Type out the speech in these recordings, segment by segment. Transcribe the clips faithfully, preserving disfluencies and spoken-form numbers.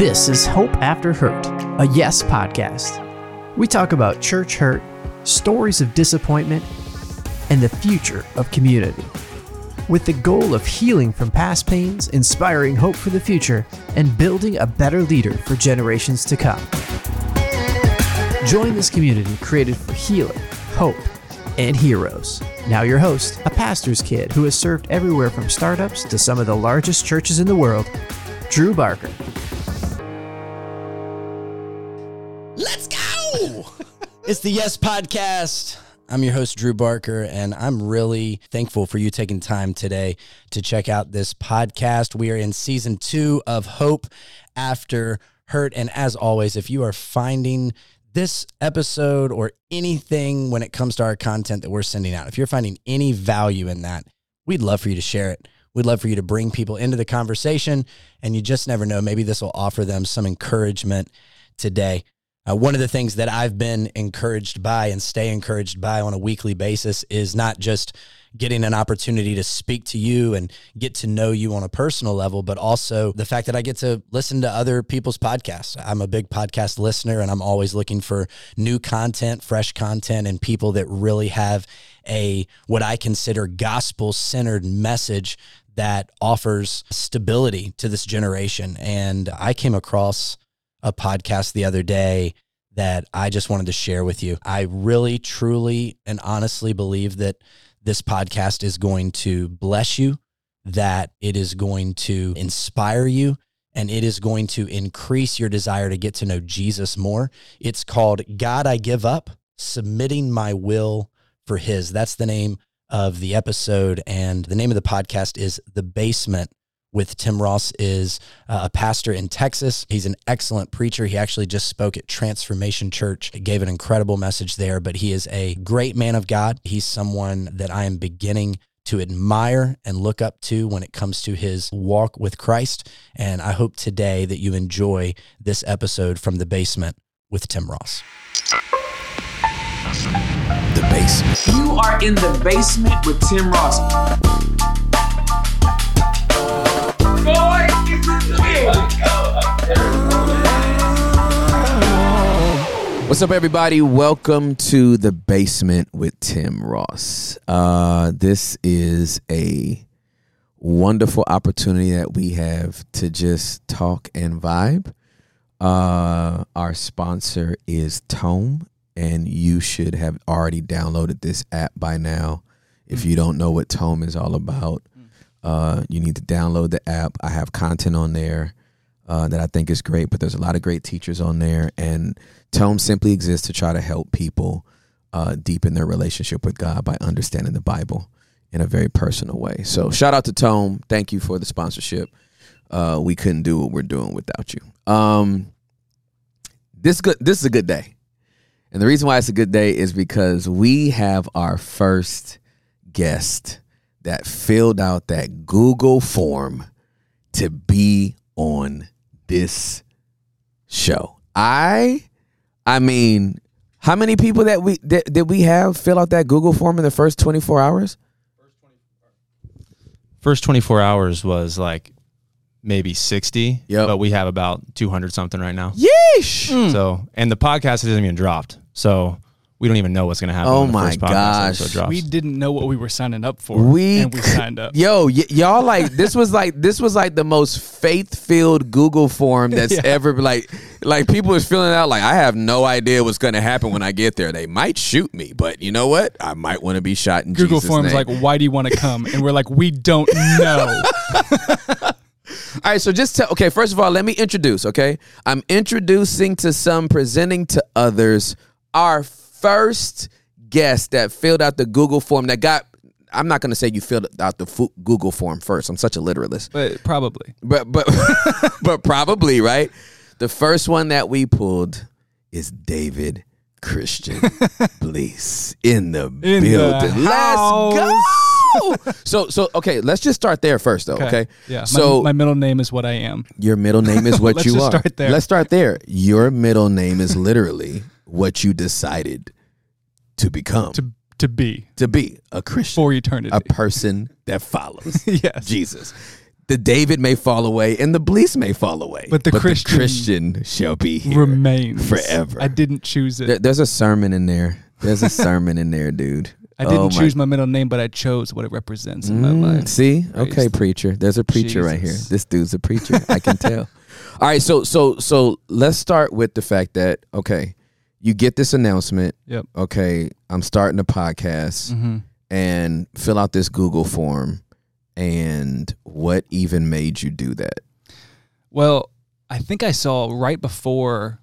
This is Hope After Hurt, a Yes Podcast. We talk about church hurt, stories of disappointment, and the future of community, with the goal of healing from past pains, inspiring hope for the future, and building a better leader for generations to come. Join this community created for healing, hope, and heroes. Now your host, a pastor's kid who has served everywhere from startups to some of the largest churches in the world, Drew Barker. Let's go! It's the Yes Podcast. I'm your host, Drew Barker, and I'm really thankful for you taking time today to check out this podcast. We are in season two of Hope After Hurt, and as always, if you are finding this episode or anything when it comes to our content that we're sending out, if you're finding any value in that, we'd love for you to share it. We'd love for you to bring people into the conversation, and you just never know. Maybe this will offer them some encouragement today. Uh, one of the things that I've been encouraged by and stay encouraged by on a weekly basis is not just getting an opportunity to speak to you and get to know you on a personal level, but also the fact that I get to listen to other people's podcasts. I'm a big podcast listener, and I'm always looking for new content, fresh content, and people that really have a what I consider gospel-centered message that offers stability to this generation. And I came across a podcast the other day that I just wanted to share with you. I really, truly, and honestly believe that this podcast is going to bless you, that it is going to inspire you, and it is going to increase your desire to get to know Jesus more. It's called God, I Give Up, Submitting My Will for His. That's the name of the episode, and the name of the podcast is The Basement with Tim Ross. Is a pastor in Texas. He's an excellent preacher. He actually just spoke at Transformation Church. He gave an incredible message there, but he is a great man of God. He's someone that I am beginning to admire and look up to when it comes to his walk with Christ. And I hope today that you enjoy this episode from The Basement with Tim Ross. The Basement. You are in The Basement with Tim Ross. Boy, it's What's up, everybody? Welcome to The Basement with Tim Ross. Uh, this is a wonderful opportunity that we have to just talk and vibe. Uh, our sponsor is Tome, and you should have already downloaded this app by now. If you don't know what Tome is all about, Uh, you need to download the app. I have content on there uh, that I think is great, but there's a lot of great teachers on there. And Tome simply exists to try to help people uh, deepen their relationship with God by understanding the Bible in a very personal way. So shout out to Tome. Thank you for the sponsorship. Uh, we couldn't do what we're doing without you. Um, this good. This is a good day. And the reason why it's a good day is because we have our first guest that filled out that Google form to be on this show. I, I mean, how many people that we that, that we have fill out that Google form in the first twenty-four hours? First twenty-four hours was like maybe sixty, yep. But we have about two hundred something right now. Yeesh! Mm. So, and the podcast hasn't even dropped, so we don't even know what's going to happen. Oh my gosh. We didn't know what we were signing up for. We, and we signed up. Yo, y- y'all like, this was like, this was like the most faith-filled Google form that's yeah. ever like, like people was filling out like, I have no idea what's going to happen when I get there. They might shoot me, but you know what? I might want to be shot in Google Jesus' form's name. Like, why do you want to come? And we're like, we don't know. All right, so just tell, okay, first of all, let me introduce, okay? I'm introducing to some, presenting to others, our first guest that filled out the Google form that got, I'm not going to say you filled out the fo- Google form first. I'm such a literalist. But probably. But but but probably, right? The first one that we pulled is David Christian Blees in the in building. The let's go. So so okay, let's just start there first though, okay? okay? Yeah. So my, my middle name is what I am. Your middle name is what let's you just are. Start there. Let's start there. Your middle name is literally what you decided to become. To to be. To be a Christian. For eternity. A person that follows yes. Jesus. The David may fall away and the Blees may fall away, but the, but Christian, the Christian shall be here remains forever. I didn't choose it. There, there's a sermon in there. There's a sermon in there, dude. I didn't oh choose my. my middle name, but I chose what it represents in mm, my life. See? Praise okay, preacher. There's a preacher Jesus. right here. This dude's a preacher. I can tell. All right, so so so let's start with the fact that, okay, you get this announcement. Yep. Okay, I'm starting a podcast mm-hmm. and fill out this Google form. And what even made you do that? Well, I think I saw right before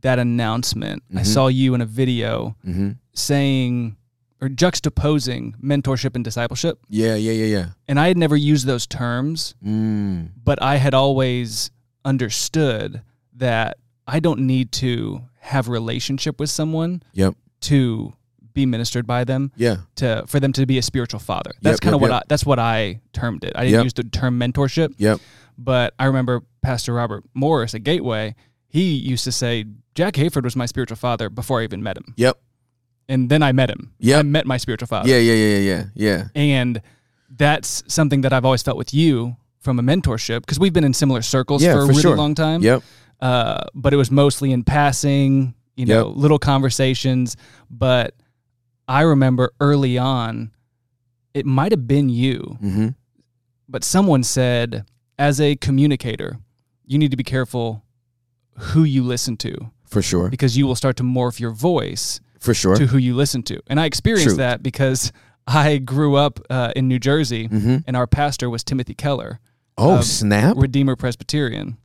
that announcement, mm-hmm. I saw you in a video mm-hmm. saying or juxtaposing mentorship and discipleship. Yeah, yeah, yeah, yeah. And I had never used those terms, mm. but I had always understood that I don't need to have a relationship with someone yep. to be ministered by them, yeah. to for them to be a spiritual father. That's yep, kind of yep, what yep. I, that's what I termed it. I didn't yep. use the term mentorship. Yep. But I remember Pastor Robert Morris at Gateway. He used to say Jack Hayford was my spiritual father before I even met him. Yep. And then I met him. Yep. I met my spiritual father. Yeah, yeah, yeah, yeah, yeah. And that's something that I've always felt with you from a mentorship because we've been in similar circles yeah, for, for a really sure. long time. Yep. Uh, but it was mostly in passing, you know, yep. little conversations, but I remember early on, it might have been you, mm-hmm. but someone said, as a communicator, you need to be careful who you listen to. For sure. Because you will start to morph your voice for sure. to who you listen to. And I experienced True. that because I grew up uh, in New Jersey, mm-hmm. and our pastor was Timothy Keller. Oh, snap. Redeemer Presbyterian.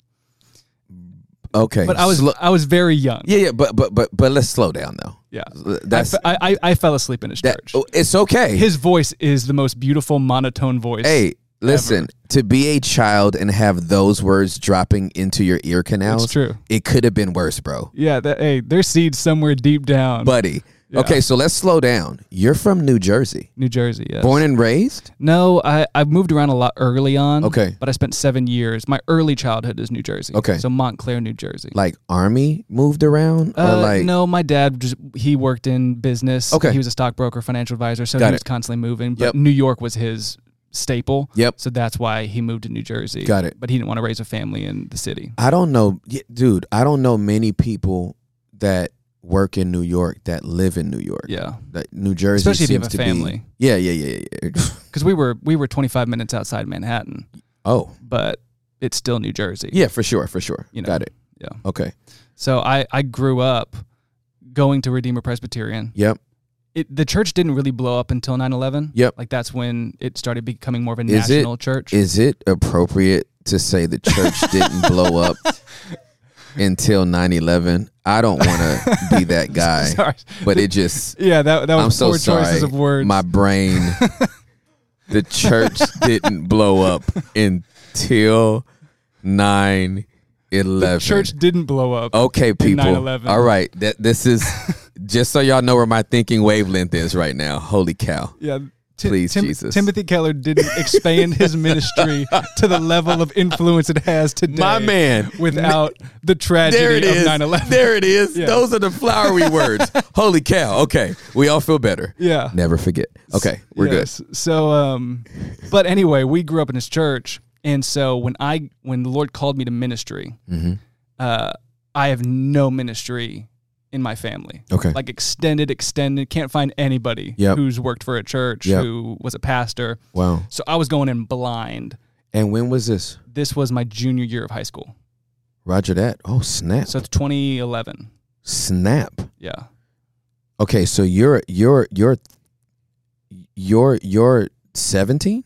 Okay, but I was Slo- I was very young. Yeah, yeah, but but but but let's slow down though. Yeah, that's I I, I fell asleep in his that, church. It's okay. His voice is the most beautiful monotone voice. Hey, listen, ever. to be a child and have those words dropping into your ear canals. It's true. It could have been worse, bro. Yeah. That, hey, there's seeds somewhere deep down, buddy. Yeah. Okay, so let's slow down. You're from New Jersey. New Jersey, yes. Born and raised? No, I, I moved around a lot early on. Okay. But I spent seven years. My early childhood is New Jersey. Okay. So Montclair, New Jersey. Like Army moved around? Or uh, like No, my dad, just, he worked in business. Okay. He was a stockbroker, financial advisor, so Got he was it. constantly moving. But yep. New York was his staple. Yep. So that's why he moved to New Jersey. Got it. But he didn't want to raise a family in the city. I don't know. Dude, I don't know many people that work in New York that live in New York. Yeah. Like New Jersey Especially if seems you have a to family. Be, yeah, yeah, yeah, yeah. Because we were we were twenty-five minutes outside Manhattan. Oh. But it's still New Jersey. Yeah, for sure, for sure. You know? Got it. Yeah. Okay. So I, I grew up going to Redeemer Presbyterian. Yep. It, the church didn't really blow up until nine eleven. Yep. Like that's when it started becoming more of a is national it, church. Is it appropriate to say the church didn't blow up until nine eleven? I don't want to be that guy, sorry. but it just, yeah, that, that was I'm so poor sorry. choices of words. My brain, the church didn't blow up until nine eleven. The church didn't blow up. Okay, people. nine eleven. All right. That, this is just so y'all know where my thinking wavelength is right now. Holy cow. Yeah. T- Please, Tim- Jesus. Timothy Keller didn't expand his ministry to the level of influence it has today. My man. Without the tragedy there it of is. nine eleven. There it is. Yeah. Those are the flowery words. Holy cow. Okay. We all feel better. Yeah. Never forget. Okay. We're yes. good. So, um, but anyway, we grew up in his church. And so when I, when the Lord called me to ministry, mm-hmm. uh, I have no ministry in my family. Okay. Like extended, extended. Can't find anybody yep. who's worked for a church, yep. who was a pastor. Wow. So I was going in blind. And when was this? This was my junior year of high school. Roger that. Oh, snap. So it's twenty eleven. Snap. Yeah. Okay. So you're, you're, you're, you're, you're seventeen,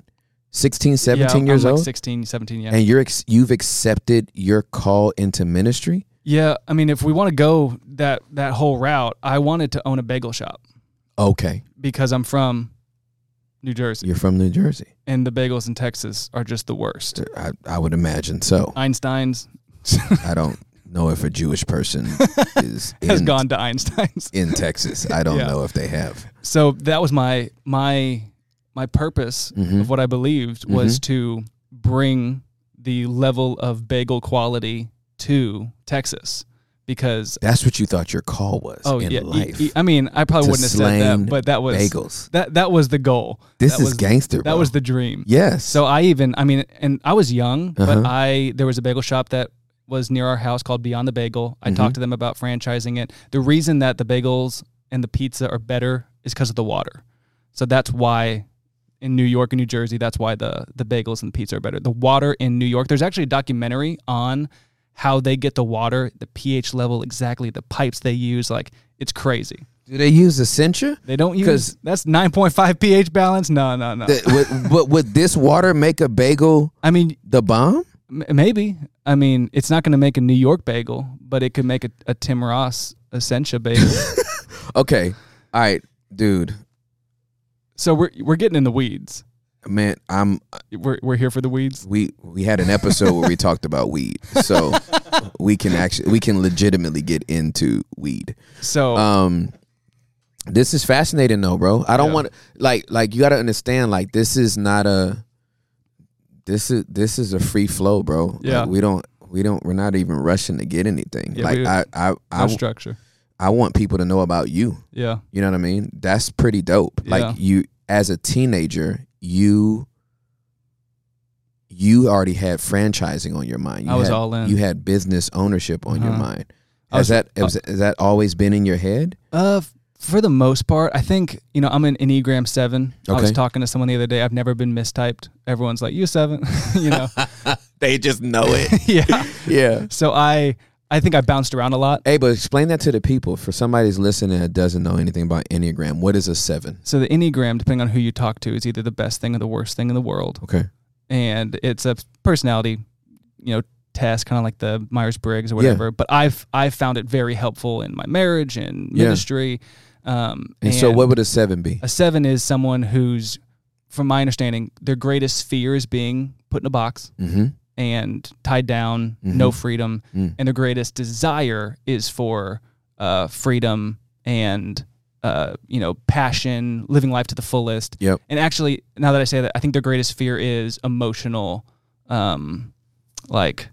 sixteen, seventeen yeah, years I'm old? Like sixteen, seventeen. Yeah. And you're, ex- you've accepted your call into ministry? Yeah, I mean, if we want to go that, that whole route, I wanted to own a bagel shop. Okay. Because I'm from New Jersey. You're from New Jersey. And the bagels in Texas are just the worst. I, I would imagine so. Einstein's. I don't know if a Jewish person is has in, gone to Einstein's. In Texas. I don't yeah. know if they have. So that was my my my purpose mm-hmm. of what I believed was mm-hmm. to bring the level of bagel quality to Texas, because that's what you thought your call was. Oh, in yeah, life. E- e- I mean, I probably wouldn't have said that, but that was bagels. That that was the goal. This that is was, gangster. That bro. was the dream. Yes. So I even, I mean, and I was young, uh-huh. but I there was a bagel shop that was near our house called Beyond the Bagel. I mm-hmm. talked to them about franchising it. The reason that the bagels and the pizza are better is because of the water. So that's why. In New York and New Jersey, that's why the the bagels and the pizza are better. The water in New York, there's actually a documentary on how they get the water, the pH level exactly, the pipes they use. Like, it's crazy. Do they use Essentia? They don't use, that's nine point five pH balance. No, no, no. The, would, would this water make a bagel I mean, the bomb? M- maybe. I mean, it's not going to make a New York bagel, but it could make a, a Tim Ross Essentia bagel. Okay. All right, dude. So we're we're getting in the weeds, man. I'm we're we're here for the weeds. We we had an episode where we talked about weed, so we can actually we can legitimately get into weed. So um, this is fascinating, though, bro. I don't yeah. want like like you got to understand like this is not a this is this is a free flow, bro. Yeah, like, we don't we don't we're not even rushing to get anything. Yeah, like we, I I I no structure. I want people to know about you. Yeah. You know what I mean? That's pretty dope. Yeah. Like you, as a teenager, you, you already had franchising on your mind. You I was had, all in. You had business ownership on uh-huh. your mind. Has was, that, uh, was, has that always been in your head? Uh, for the most part, I think, you know, I'm an Enneagram seven. Okay. I was talking to someone the other day. I've never been mistyped. Everyone's like, you seven, you know, they just know it. yeah. Yeah. So I, I think I bounced around a lot. Hey, but explain that to the people. For somebody who's listening that doesn't know anything about Enneagram, what is a seven? So the Enneagram, depending on who you talk to, is either the best thing or the worst thing in the world. Okay. And it's a personality, you know, test, kind of like the Myers-Briggs or whatever. Yeah. But I've I've found it very helpful in my marriage and ministry. Yeah. Um, and, and so what would a seven be? A seven is someone who's, from my understanding, their greatest fear is being put in a box. Mm-hmm. And tied down, mm-hmm. no freedom, mm. and their greatest desire is for uh, freedom and uh, you know passion, living life to the fullest. Yep. And actually, now that I say that, I think their greatest fear is emotional, um, like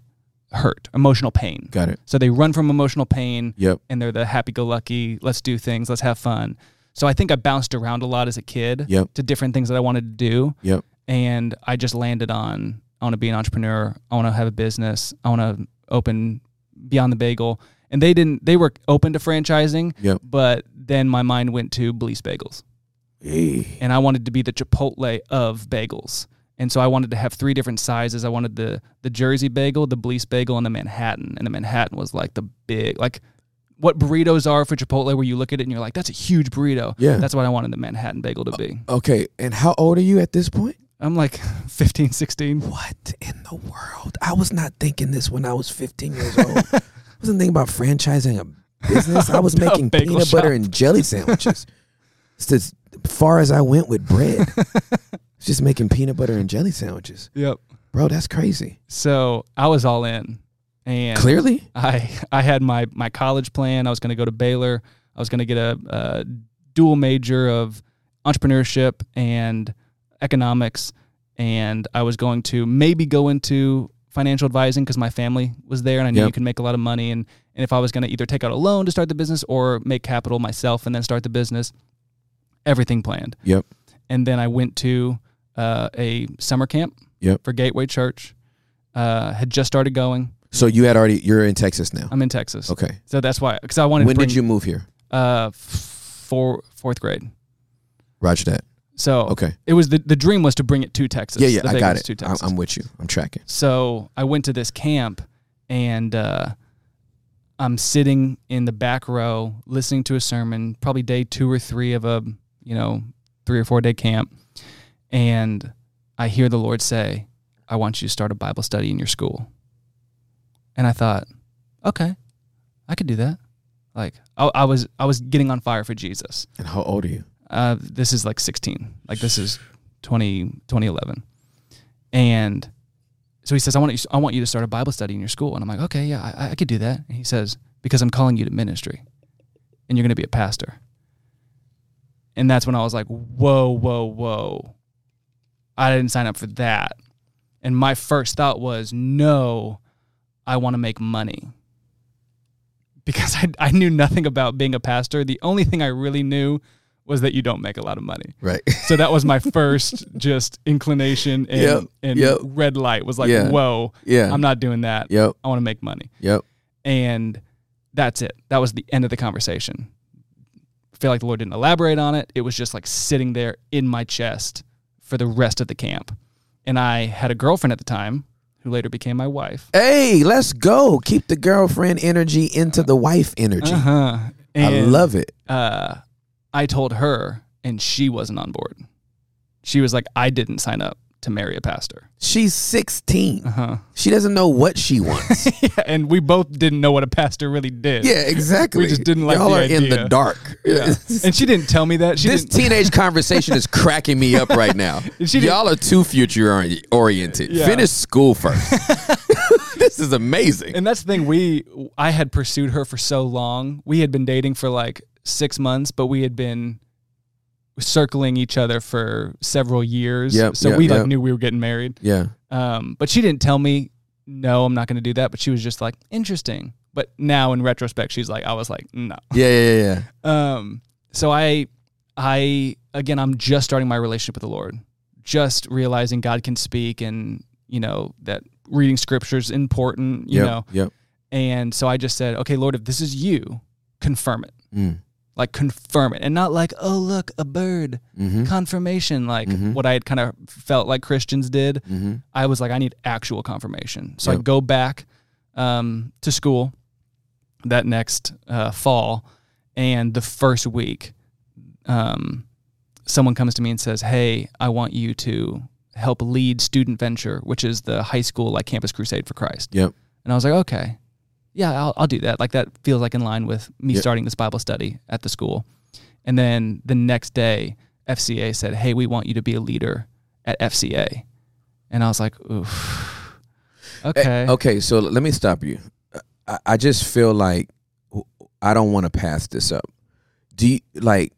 hurt, emotional pain. Got it. So they run from emotional pain. Yep. And they're the happy-go-lucky. Let's do things. Let's have fun. So I think I bounced around a lot as a kid. Yep. To different things that I wanted to do. Yep. And I just landed on. I want to be an entrepreneur. I want to have a business. I want to open Beyond the Bagel. And they didn't, they were open to franchising, yep. but then my mind went to Blees Bagels. Hey. And I wanted to be the Chipotle of bagels. And so I wanted to have three different sizes. I wanted the the Jersey bagel, the Blees Bagel, and the Manhattan. And the Manhattan was like the big, like what burritos are for Chipotle where you look at it and you're like, that's a huge burrito. Yeah. That's what I wanted the Manhattan bagel to be. Okay. And how old are you at this point? I'm like fifteen, sixteen. What in the world? I was not thinking this when I was fifteen years old. I wasn't thinking about franchising a business. I was making peanut shop. butter and jelly sandwiches. It's as far as I went with bread. It's just making peanut butter and jelly sandwiches. Yep. Bro, that's crazy. So I was all in. And clearly. I, I had my, my college plan. I was going to go to Baylor. I was going to get a, a dual major of entrepreneurship and economics, and I was going to maybe go into financial advising because my family was there and I knew yep. you could make a lot of money, and, and if I was going to either take out a loan to start the business or make capital myself and then start the business, everything planned. Yep. And then I went to uh, a summer camp yep. for Gateway Church, uh, had just started going. So you had already, you're in Texas now? I'm in Texas. Okay. So that's why, because I wanted when to When did you move here? Uh, four, fourth grade. Roger that. So okay. it was the, the dream was to bring it to Texas. Yeah, yeah, I got it. I'm, I'm with you. I'm tracking. So I went to this camp, and uh, I'm sitting in the back row listening to a sermon, probably day two or three of a you know three or four day camp, and I hear the Lord say, "I want you to start a Bible study in your school." And I thought, okay, I could do that. Like I, I was I was getting on fire for Jesus. And how old are you? Uh, this is like sixteen, like this is twenty, twenty eleven. And so he says, I want you, I want you to start a Bible study in your school. And I'm like, okay, yeah, I, I could do that. And he says, because I'm calling you to ministry and you're going to be a pastor. And that's when I was like, whoa, whoa, whoa. I didn't sign up for that. And my first thought was, no, I want to make money. because I, I knew nothing about being a pastor. The only thing I really knew was that you don't make a lot of money. Right. So that was my first just inclination and, yep. and yep. red light was like, yeah. whoa, yeah. I'm not doing that. Yep. I want to make money. Yep. And that's it. That was the end of the conversation. I feel like the Lord didn't elaborate on it. It was just like sitting there in my chest for the rest of the camp. And I had a girlfriend at the time who later became my wife. Hey, let's go. Keep the girlfriend energy into the wife energy. Uh-huh. And, I love it. Uh, I told her, and she wasn't on board. She was like, I didn't sign up to marry a pastor. She's sixteen. Uh-huh. She doesn't know what she wants. yeah, and we both didn't know what a pastor really did. Yeah, exactly. We just didn't like Y'all the are idea. in the dark. Yeah. And she didn't tell me that. She this didn't... teenage conversation is cracking me up right now. Y'all are too future-oriented. Yeah. Finish school first. This is amazing. And that's the thing. We, I had pursued her for so long. We had been dating for like six months, but we had been circling each other for several years. Yep, so yep, we like yep. knew we were getting married. Yeah. Um, but she didn't tell me, no, I'm not going to do that. But she was just like, interesting. But now in retrospect, she's like, I was like, no. Yeah, yeah, yeah. Um, so I, I, again, I'm just starting my relationship with the Lord, just realizing God can speak and, you know, that reading scripture is important, you yep, know? Yep. And so I just said, okay, Lord, if this is you, confirm it. Mm. Like confirm it, and not like, oh look, a bird, mm-hmm. confirmation, like mm-hmm. what I had kind of felt like Christians did. Mm-hmm. I was like, I need actual confirmation. So yep. I go back um, to school that next uh, fall, and the first week, um, someone comes to me and says, "Hey, I want you to help lead Student Venture, which is the high school like campus crusade for Christ." Yep. And I was like, okay. Yeah, I'll, I'll do that. Like that feels like in line with me yep. starting this Bible study at the school. And then the next day, F C A said, hey, we want you to be a leader at F C A. And I was like, oof. Okay. Hey, okay, so let me stop you. I, I just feel like I don't want to pass this up. Do you, like,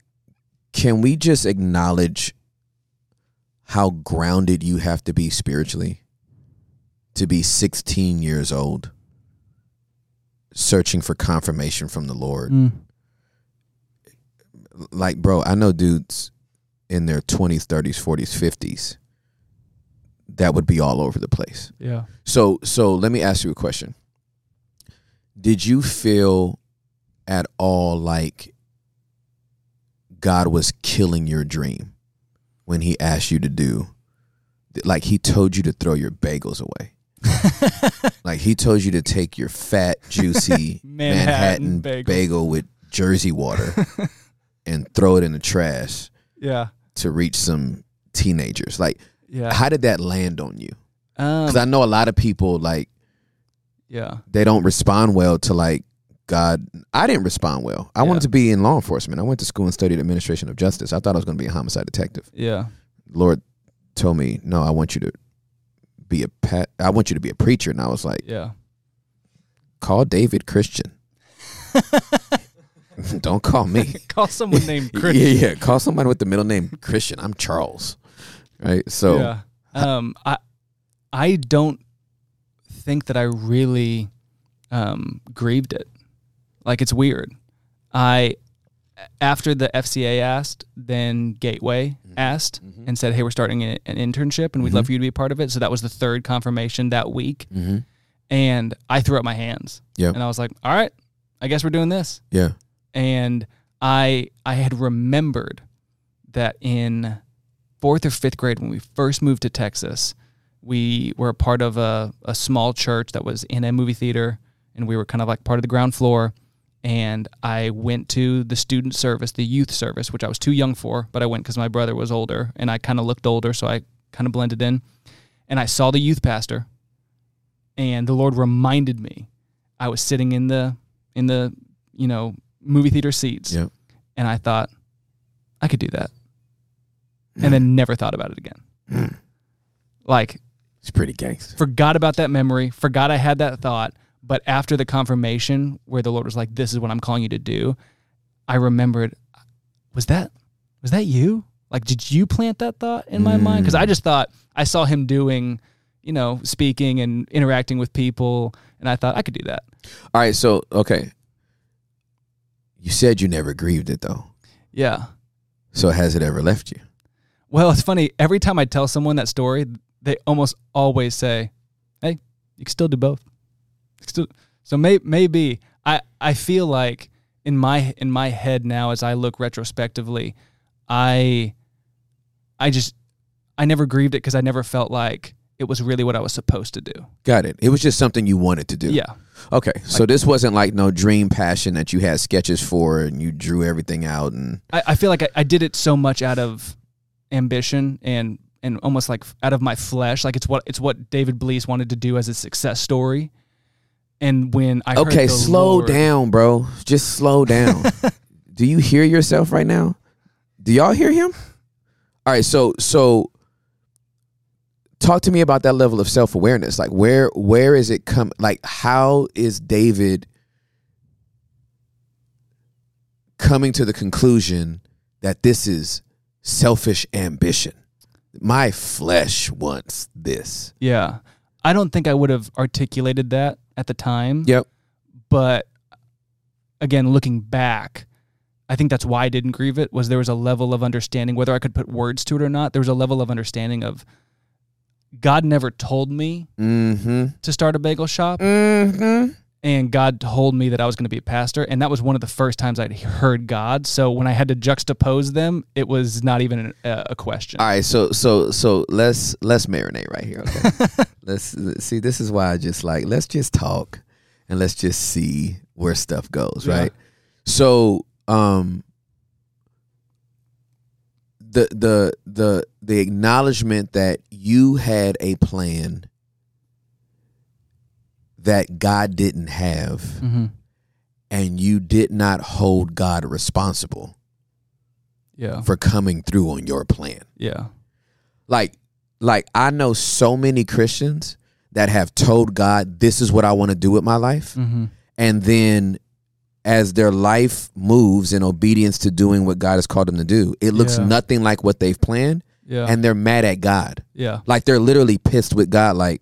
can we just acknowledge how grounded you have to be spiritually to be sixteen years old? Searching for confirmation from the Lord. Mm. Like, bro, I know dudes in their twenties, thirties, forties, fifties that would be all over the place. Yeah. So, so let me ask you a question. Did you feel at all like God was killing your dream when He asked you to do, like He told you to throw your bagels away? Like He told you to take your fat, juicy Manhattan, Manhattan bagel. bagel with Jersey water and throw it in the trash. Yeah, to reach some teenagers. Like, yeah. How did that land on you? Because um, I know a lot of people like, yeah, they don't respond well to like God. I didn't respond well. I yeah. wanted to be in law enforcement. I went to school and studied administration of justice. I thought I was going to be a homicide detective. Yeah, Lord told me, no, I want you to. Be a pat I want you to be a preacher. And I was like, yeah, call David Christian. Don't call me. Call someone named Christian. yeah, yeah. Call somebody with the middle name Christian. I'm Charles. Right. So yeah. um I I don't think that I really um grieved it. Like it's weird. I after the F C A asked, then Gateway asked mm-hmm. and said, hey, we're starting an internship and we'd mm-hmm. love for you to be a part of it. So that was the third confirmation that week. Mm-hmm. And I threw up my hands. Yeah. And I was like, all right, I guess we're doing this. Yeah. And I I had remembered that in fourth or fifth grade when we first moved to Texas, we were a part of a, a small church that was in a movie theater and we were kind of like part of the ground floor. And I went to the student service, the youth service, which I was too young for, but I went because my brother was older and I kind of looked older, so I kind of blended in. And I saw the youth pastor, and the Lord reminded me. I was sitting in the in the you know movie theater seats, yep. and I thought I could do that, mm. and then never thought about it again. Mm. Like it's pretty gangster. Forgot about that memory. Forgot I had that thought. But after the confirmation where the Lord was like, this is what I'm calling you to do, I remembered, was that was that you? Like, did you plant that thought in my mm. mind? Because I just thought, I saw him doing, you know, speaking and interacting with people, and I thought, I could do that. All right, so, okay. You said you never grieved it, though. Yeah. So has it ever left you? Well, it's funny. Every time I tell someone that story, they almost always say, hey, you can still do both. Still. So may, maybe I, I feel like in my in my head now, as I look retrospectively, I I just I never grieved it because I never felt like it was really what I was supposed to do. Got it. It was just something you wanted to do. Yeah. Okay. So like, this wasn't like no dream passion that you had sketches for and you drew everything out. And I, I feel like I, I did it so much out of ambition and and almost like out of my flesh. Like it's what it's what David Blees wanted to do as a success story. And when I okay, heard the slow Lord, down, bro. Just slow down. Do you hear yourself right now? Do y'all hear him? All right. So so. Talk to me about that level of self-awareness. Like where where is it come? Like how is David coming to the conclusion that this is selfish ambition? My flesh wants this. Yeah. I don't think I would have articulated that at the time. Yep. But again, looking back, I think that's why I didn't grieve it, was there was a level of understanding, whether I could put words to it or not, there was a level of understanding of God never told me mm-hmm. to start a bagel shop, mm-hmm. and God told me that I was going to be a pastor, and that was one of the first times I'd heard God. So when I had to juxtapose them, it was not even a, a question. All right, so so so let's let's marinate right here. Okay, let's see. This is why I just like let's just talk and let's just see where stuff goes. Yeah. Right. So um, the the the the acknowledgement that you had a plan that God didn't have, mm-hmm. and you did not hold God responsible yeah. for coming through on your plan. Yeah. Like, like I know so many Christians that have told God, this is what I want to do with my life. Mm-hmm. And then as their life moves in obedience to doing what God has called them to do, it looks yeah. nothing like what they've planned. Yeah. And they're mad at God. Yeah. Like they're literally pissed with God. Like,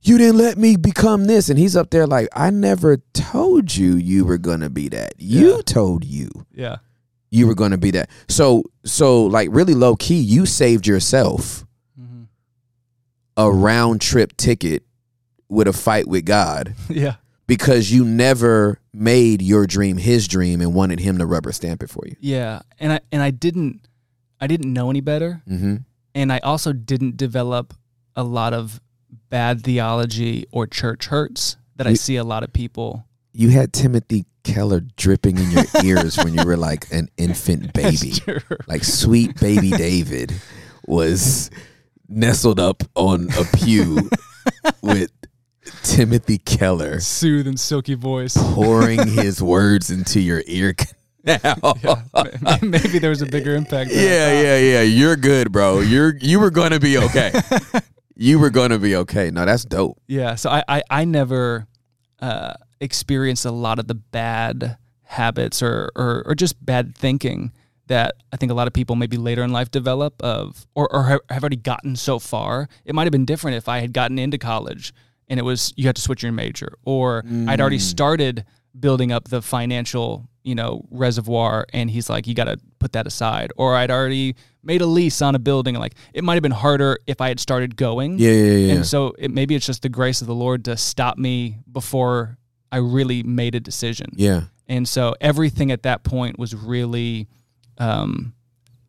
you didn't let me become this. And he's up there like, I never told you you were going to be that. You yeah. told you. Yeah. You were going to be that. So, so like really low key, you saved yourself mm-hmm. a round trip ticket with a fight with God. Yeah. Because you never made your dream his dream and wanted him to rubber stamp it for you. Yeah. And I, and I didn't. I didn't know any better, mm-hmm. and I also didn't develop a lot of bad theology or church hurts that you, I see a lot of people. You had Timothy Keller dripping in your ears when you were like an infant baby. Like sweet baby David was nestled up on a pew with Timothy Keller. Soothing and silky voice. Pouring his words into your ear now. Yeah, maybe there was a bigger impact. Yeah, yeah, yeah. You're good, bro. You're you were gonna be okay. You were gonna be okay. No, that's dope. Yeah. So I I, I never uh, experienced a lot of the bad habits or, or or just bad thinking that I think a lot of people maybe later in life develop of or or have already gotten so far. It might have been different if I had gotten into college and it was you had to switch your major, or mm. I'd already started building up the financial, you know, reservoir, and he's like, you got to put that aside. Or I'd already made a lease on a building. Like it might've been harder if I had started going. Yeah, yeah, yeah. And so it, maybe it's just the grace of the Lord to stop me before I really made a decision. Yeah. And so everything at that point was really, um,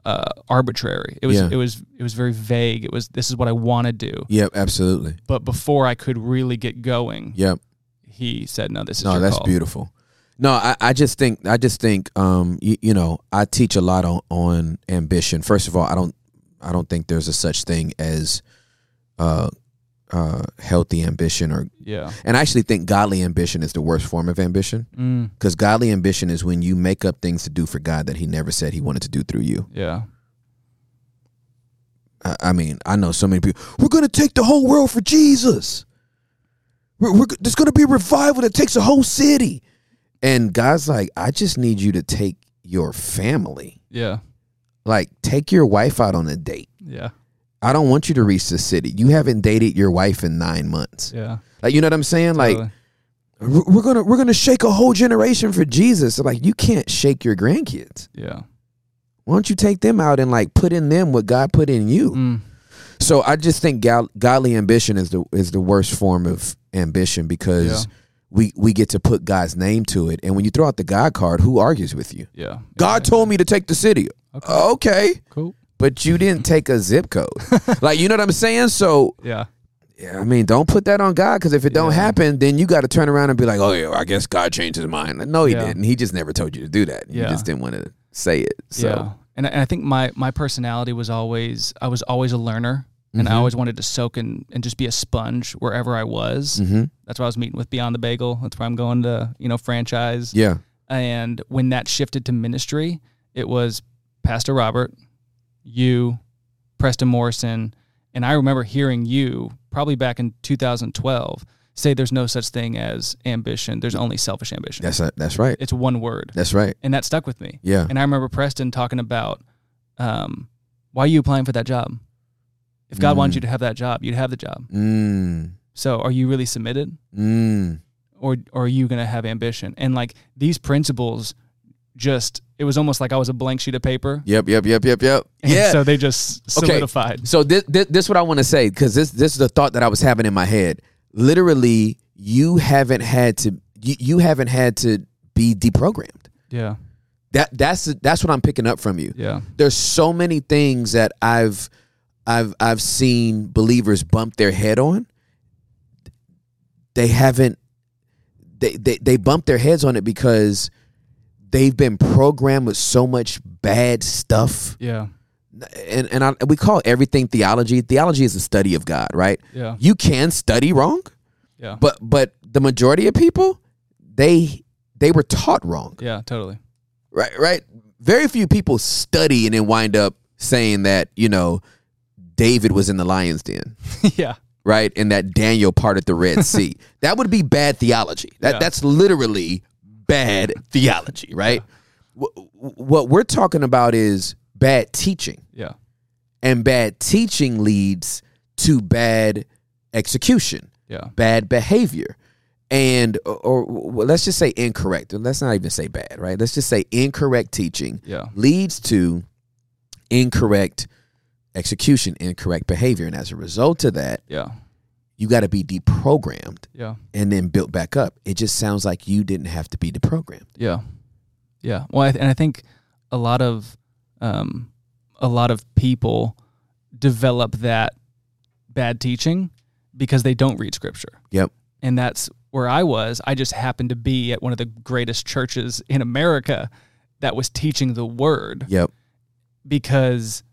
uh, arbitrary. It was, yeah. it was, it was very vague. It was, this is what I want to do. Yep. Absolutely. But before I could really get going, yep. he said, no, this is no, your that's call. Beautiful. No, I, I just think I just think um you, you know, I teach a lot on, on ambition. First of all, I don't I don't think there's a such thing as uh uh healthy ambition or yeah. And I actually think godly ambition is the worst form of ambition. Mm. Cuz godly ambition is when you make up things to do for God that he never said he wanted to do through you. Yeah. I, I mean, I know so many people, we're going to take the whole world for Jesus. We're, we're there's going to be a revival that takes a whole city. And God's like, I just need you to take your family. Yeah. Like, take your wife out on a date. Yeah. I don't want you to reach the city. You haven't dated your wife in nine months. Yeah. Like, you know what I'm saying? Totally. Like, We're gonna we're gonna shake a whole generation for Jesus. So like, you can't shake your grandkids. Yeah. Why don't you take them out and like put in them what God put in you? Mm. So I just think gal- godly ambition is the is the worst form of ambition, because yeah. we we get to put God's name to it. And when you throw out the God card, who argues with you? Yeah. God yeah. told me to take the city. Okay. okay. Cool. But you didn't take a zip code. Like, you know what I'm saying? So yeah. Yeah, I mean, don't put that on God, because if it don't yeah. happen, then you got to turn around and be like, oh, yeah, I guess God changed his mind. Like, no, he yeah. didn't. He just never told you to do that. Yeah. He just didn't want to say it. So. Yeah. And I, and I think my, my personality was always, I was always a learner, mm-hmm. and I always wanted to soak in and just be a sponge wherever I was. Mm-hmm. That's why I was meeting with Beyond the Bagel. That's why I'm going to, you know, franchise. Yeah. And when that shifted to ministry, it was Pastor Robert, you, Preston Morrison, and I remember hearing you probably back in two thousand twelve say there's no such thing as ambition. There's only selfish ambition. That's a, that's right. It's one word. That's right. And that stuck with me. Yeah. And I remember Preston talking about, um, why are you applying for that job? If God mm. wanted you to have that job, you'd have the job. Mm. So are you really submitted? Mm. Or, or are you going to have ambition? And like these principles just... It was almost like I was a blank sheet of paper. Yep, yep, yep, yep, yep. And yeah. So they just solidified. Okay. So this, this this is what I want to say, because this this is the thought that I was having in my head. Literally, you haven't had to you, you haven't had to be deprogrammed. Yeah. That that's that's what I'm picking up from you. Yeah. There's so many things that I've I've I've seen believers bump their head on. They haven't they they, they bump their heads on it because they've been programmed with so much bad stuff. Yeah. And and I, we call everything theology. Theology is the study of God, right? Yeah. You can study wrong. Yeah. But but the majority of people, they they were taught wrong. Yeah, totally. Right, right. Very few people study and then wind up saying that, you know, David was in the lion's den. Yeah. Right? And that Daniel parted the Red Sea. That would be bad theology. That yeah. that's literally bad theology, right? Yeah. W- what we're talking about is bad teaching. Yeah. And bad teaching leads to bad execution. Yeah. Bad behavior. And, or, or let's just say incorrect. Let's not even say bad, right? Let's just say incorrect teaching yeah. leads to incorrect execution, incorrect behavior. And as a result of that, yeah. you got to be deprogrammed yeah. and then built back up. It just sounds like you didn't have to be deprogrammed. Yeah. Yeah. Well, I th- and I think a lot of, um, a lot of people develop that bad teaching because they don't read scripture. Yep. And that's where I was. I just happened to be at one of the greatest churches in America that was teaching the word. Yep. Because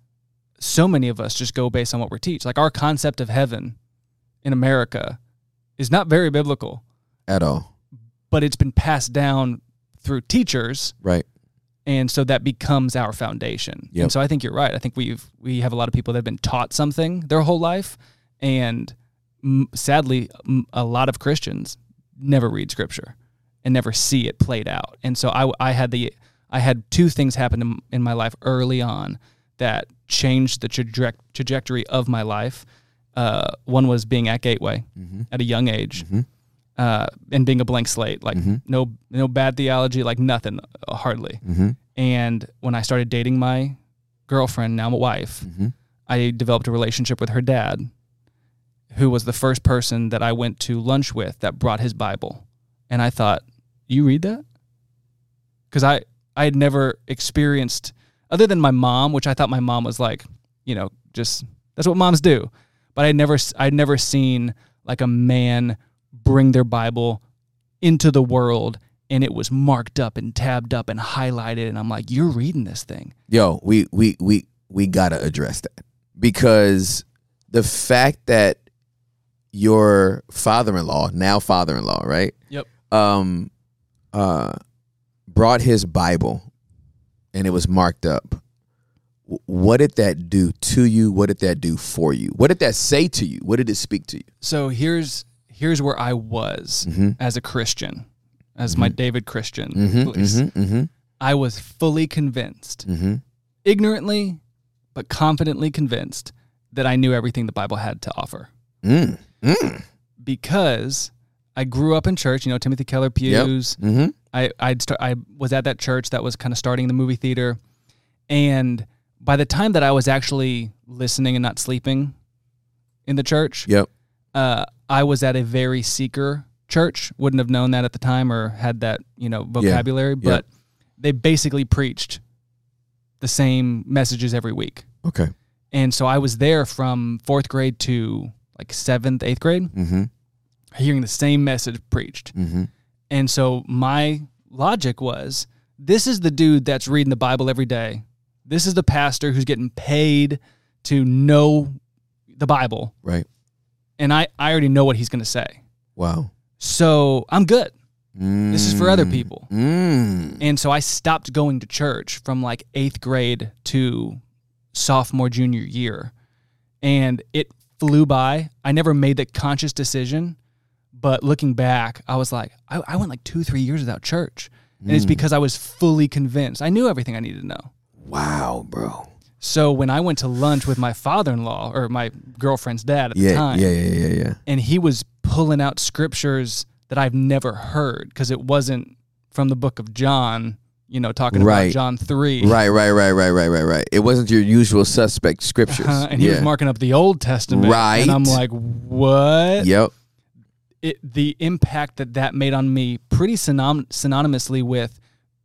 so many of us just go based on what we're teach. Like our concept of heaven in America is not very biblical at all, but it's been passed down through teachers. Right. And so that becomes our foundation. Yep. And so I think you're right. I think we've, we have a lot of people that have been taught something their whole life. And m- sadly, m- a lot of Christians never read scripture and never see it played out. And so I, I had the, I had two things happen in my life early on that changed the traje- trajectory of my life. Uh, one was being at Gateway mm-hmm. at a young age, mm-hmm. uh, and being a blank slate, like mm-hmm. no, no bad theology, like nothing, uh, hardly. Mm-hmm. And when I started dating my girlfriend, now my wife, mm-hmm. I developed a relationship with her dad, who was the first person that I went to lunch with that brought his Bible. And I thought, you read that? Cause I, I had never experienced, other than my mom, which I thought my mom was like, you know, just, that's what moms do. But I'd never, I'd never seen like a man bring their Bible into the world, and it was marked up and tabbed up and highlighted. And I'm like, you're reading this thing. Yo, we we we we gotta address that, because the fact that your father-in-law, now father-in-law, right? Yep. Um, uh, brought his Bible, and it was marked up. What did that do to you? What did that do for you? What did that say to you? What did it speak to you? So here's here's where I was mm-hmm. as a Christian, as mm-hmm. my David Christian mm-hmm, beliefs. Mm-hmm, mm-hmm. I was fully convinced, mm-hmm. ignorantly but confidently convinced, that I knew everything the Bible had to offer. Mm, mm. Because I grew up in church, you know, Timothy Keller pews. Yep. Mm-hmm. I I'd start, I was at that church that was kind of starting the movie theater. And by the time that I was actually listening and not sleeping in the church, yep. uh, I was at a very seeker church. Wouldn't have known that at the time or had that, you know, vocabulary. Yeah. But yep. they basically preached the same messages every week. Okay. And so I was there from fourth grade to like seventh, eighth grade. Mm-hmm. Hearing the same message preached. Mm-hmm. And so my logic was, this is the dude that's reading the Bible every day. This is the pastor who's getting paid to know the Bible. Right. And I, I already know what he's going to say. Wow. So I'm good. Mm. This is for other people. Mm. And so I stopped going to church from like eighth grade to sophomore, junior year. And it flew by. I never made the conscious decision. But looking back, I was like, I, I went like two, three years without church. And mm. it's because I was fully convinced. I knew everything I needed to know. Wow, bro. So when I went to lunch with my father-in-law, or my girlfriend's dad at yeah, the time. Yeah, yeah, yeah, yeah. And he was pulling out scriptures that I've never heard because it wasn't from the book of John, you know, talking right. about John three. Right, right, right, right, right, right, right. It wasn't your usual suspect scriptures. Uh-huh, and he yeah. was marking up the Old Testament. Right. And I'm like, what? Yep. It, the impact that that made on me pretty synonym, synonymously with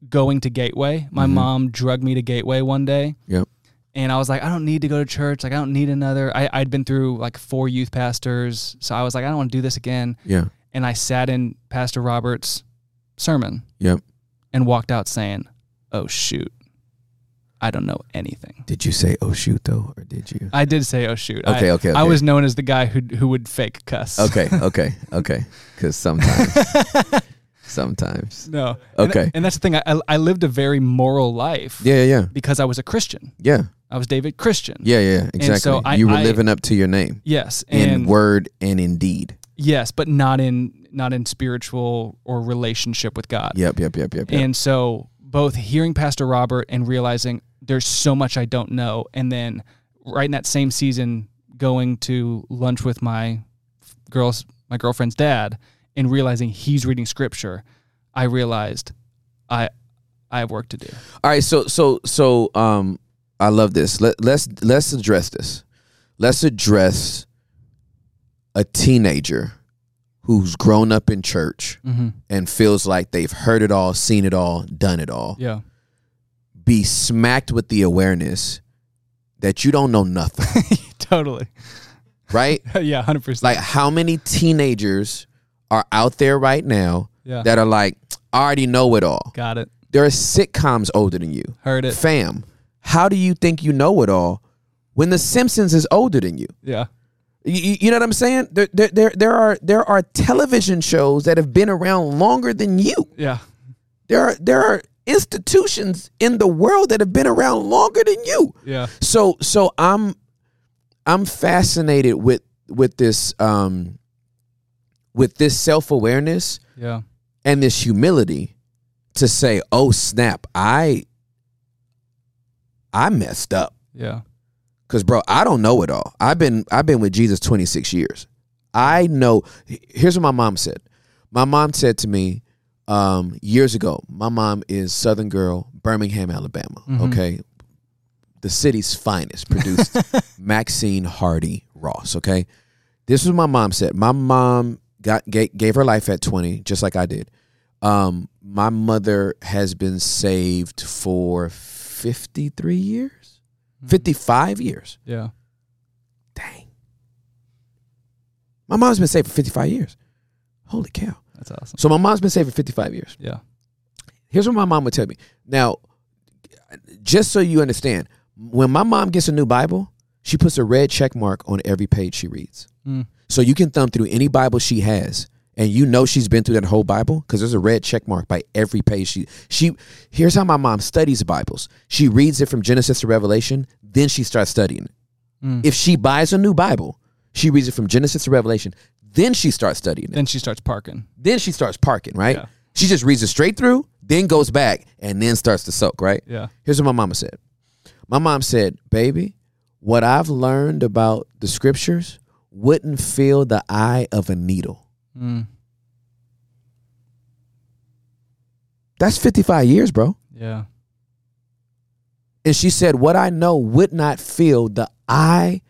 going to Gateway. My mm-hmm. mom drugged me to Gateway one day. Yep. And I was like, I don't need to go to church. Like, I don't need another. I, I'd been through like four youth pastors. So I was like, I don't want to do this again. Yeah. And I sat in Pastor Robert's sermon. Yep. And walked out saying, oh, shoot. I don't know anything. Did you say, oh, shoot, though, or did you? I did say, oh, shoot. Okay, I, okay, okay. I was known as the guy who who would fake cuss. Okay, okay, okay. Because sometimes. sometimes. No. Okay. And, and that's the thing. I I lived a very moral life. Yeah, yeah. Because I was a Christian. Yeah. I was David Christian. Yeah, yeah, exactly. So I, you were I, living up to your name. Yes. And, in word and in deed. Yes, but not in not in spiritual or relationship with God. Yep, yep, yep, yep. yep. And so both hearing Pastor Robert and realizing, there's so much I don't know. And then right in that same season, going to lunch with my girls, my girlfriend's dad, and realizing he's reading scripture, I realized I I have work to do. All right, so so so um, I love this. Let, let's let's address this. Let's address a teenager who's grown up in church mm-hmm. and feels like they've heard it all, seen it all, done it all. Yeah. Be smacked with the awareness that you don't know nothing. Totally. Right? Yeah, one hundred percent. Like, how many teenagers are out there right now yeah. that are like, I already know it all. Got it. There are sitcoms older than you. Heard it. Fam, how do you think you know it all when The Simpsons is older than you? Yeah. You, you know what I'm saying? There, there, there, there are there are television shows that have been around longer than you. Yeah. There are there are institutions in the world that have been around longer than you. Yeah. So so I'm I'm fascinated with with this um with this self-awareness yeah. and this humility to say, "Oh, snap. I I messed up." Yeah. 'Cause bro, I don't know it all. I've been I've been with Jesus twenty-six years. I know. Here's what my mom said. My mom said to me, Um, years ago, my mom is Southern girl, Birmingham, Alabama. Mm-hmm. Okay. The city's finest produced Maxine Hardy Ross. Okay. This is what my mom said. My mom got gave, gave her life at twenty, just like I did. Um, my mother has been saved for fifty-three years, mm-hmm. fifty-five years. Yeah. Dang. My mom's been saved for fifty-five years. Holy cow. That's awesome. So my mom's been saved for fifty-five years. Yeah. Here's what my mom would tell me. Now, just so you understand, when my mom gets a new Bible, she puts a red check mark on every page she reads. Mm. So you can thumb through any Bible she has, and you know she's been through that whole Bible because there's a red check mark by every page. She, she. Here's how my mom studies Bibles. She reads it from Genesis to Revelation, then she starts studying it. Mm. If she buys a new Bible, she reads it from Genesis to Revelation, then she starts studying it. Then she starts parking. Then she starts parking, right? Yeah. She just reads it straight through, then goes back, and then starts to soak, right? Yeah. Here's what my mama said. My mom said, baby, what I've learned about the scriptures wouldn't feel the eye of a needle. Mm. That's fifty-five years, bro. Yeah. And she said, what I know would not feel the eye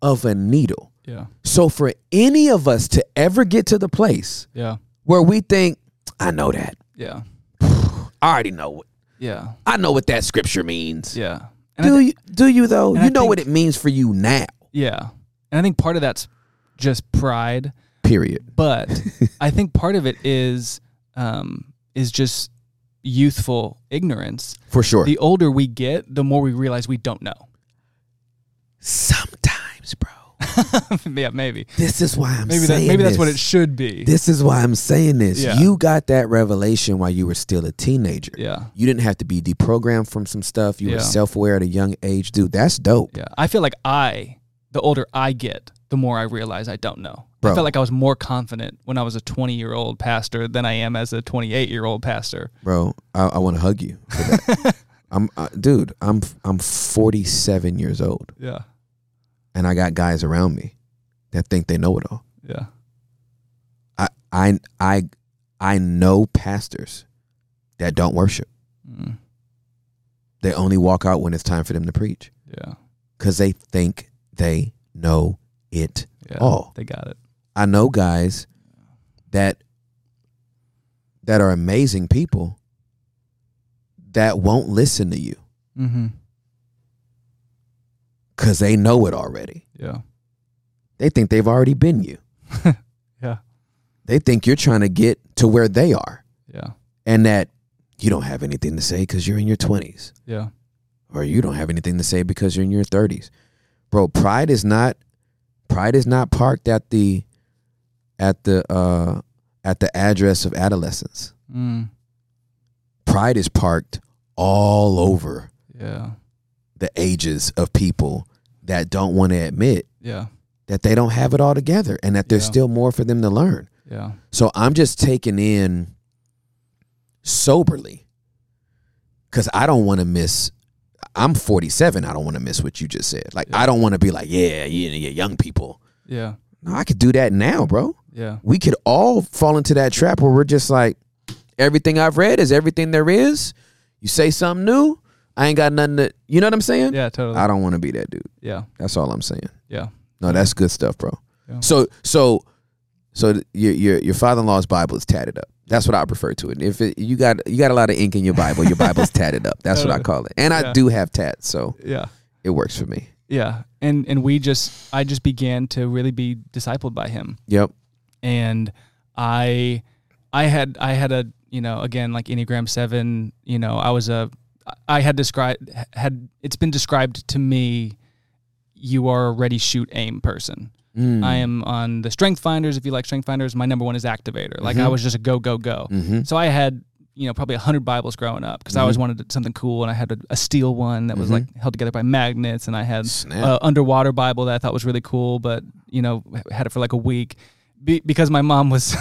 of a needle. Yeah. So for any of us to ever get to the place yeah. where we think, I know that. Yeah. I already know it. Yeah. I know what that scripture means. Yeah. And do, th- you, do you though? You I know think, what it means for you now. Yeah. And I think part of that's just pride. Period. But I think part of it is um, is just youthful ignorance. For sure. The older we get, the more we realize we don't know. Sometimes, bro. Yeah, maybe. This is why I'm maybe saying that, maybe this. Maybe that's what it should be. This is why I'm saying this. Yeah. You got that revelation while you were still a teenager. Yeah. You didn't have to be deprogrammed from some stuff. You yeah. were self-aware at a young age. Dude, that's dope. Yeah. I feel like I, the older I get, the more I realize I don't know. Bro. I felt like I was more confident when I was a twenty-year-old pastor than I am as a twenty-eight-year-old pastor. Bro, I, I want to hug you. I'm, uh, dude, I'm I'm forty-seven years old. Yeah. And I got guys around me that think they know it all. Yeah. I I I I know pastors that don't worship. Mm. They only walk out when it's time for them to preach. Yeah. Because they think they know it yeah, all. They got it. I know guys that that are amazing people that won't listen to you. Mm-hmm. Because they know it already. Yeah. They think they've already been you. Yeah. They think you're trying to get to where they are. Yeah. And that you don't have anything to say because you're in your twenties. Yeah. Or you don't have anything to say because you're in your thirties. Bro, pride is not pride is not parked at the at the uh, at the address of adolescence. Mm. Pride is parked all over. Yeah. The ages of people that don't want to admit yeah. that they don't have it all together and that there's yeah. still more for them to learn. Yeah. So I'm just taking in soberly because I don't want to miss. I'm forty-seven. I don't want to miss what you just said. Like, yeah. I don't want to be like, yeah, yeah, yeah, young people. Yeah. No, I could do that now, bro. Yeah. We could all fall into that trap where we're just like, everything I've read is everything there is. You say something new. I ain't got nothing to, you know what I'm saying? Yeah, totally. I don't want to be that dude. Yeah. That's all I'm saying. Yeah. No, that's good stuff, bro. Yeah. So, so, so your, your, your father-in-law's Bible is tatted up. That's what I refer to it. If it, you got, you got a lot of ink in your Bible, your Bible's tatted up. That's totally. What I call it. And yeah. I do have tats, so yeah, it works for me. Yeah. And, and we just, I just began to really be discipled by him. Yep. And I, I had, I had a, you know, again, like Enneagram seven, you know, I was a, I had described had it's been described to me. You are a ready, shoot, aim person. Mm. I am on the Strength Finders. If you like Strength Finders, my number one is activator. Like mm-hmm. I was just a go, go, go. Mm-hmm. So I had, you know, probably a hundred Bibles growing up because mm-hmm. I always wanted something cool. And I had a, a steel one that was mm-hmm. like held together by magnets. And I had an underwater Bible that I thought was really cool, but you know, had it for like a week. Be, because my mom was,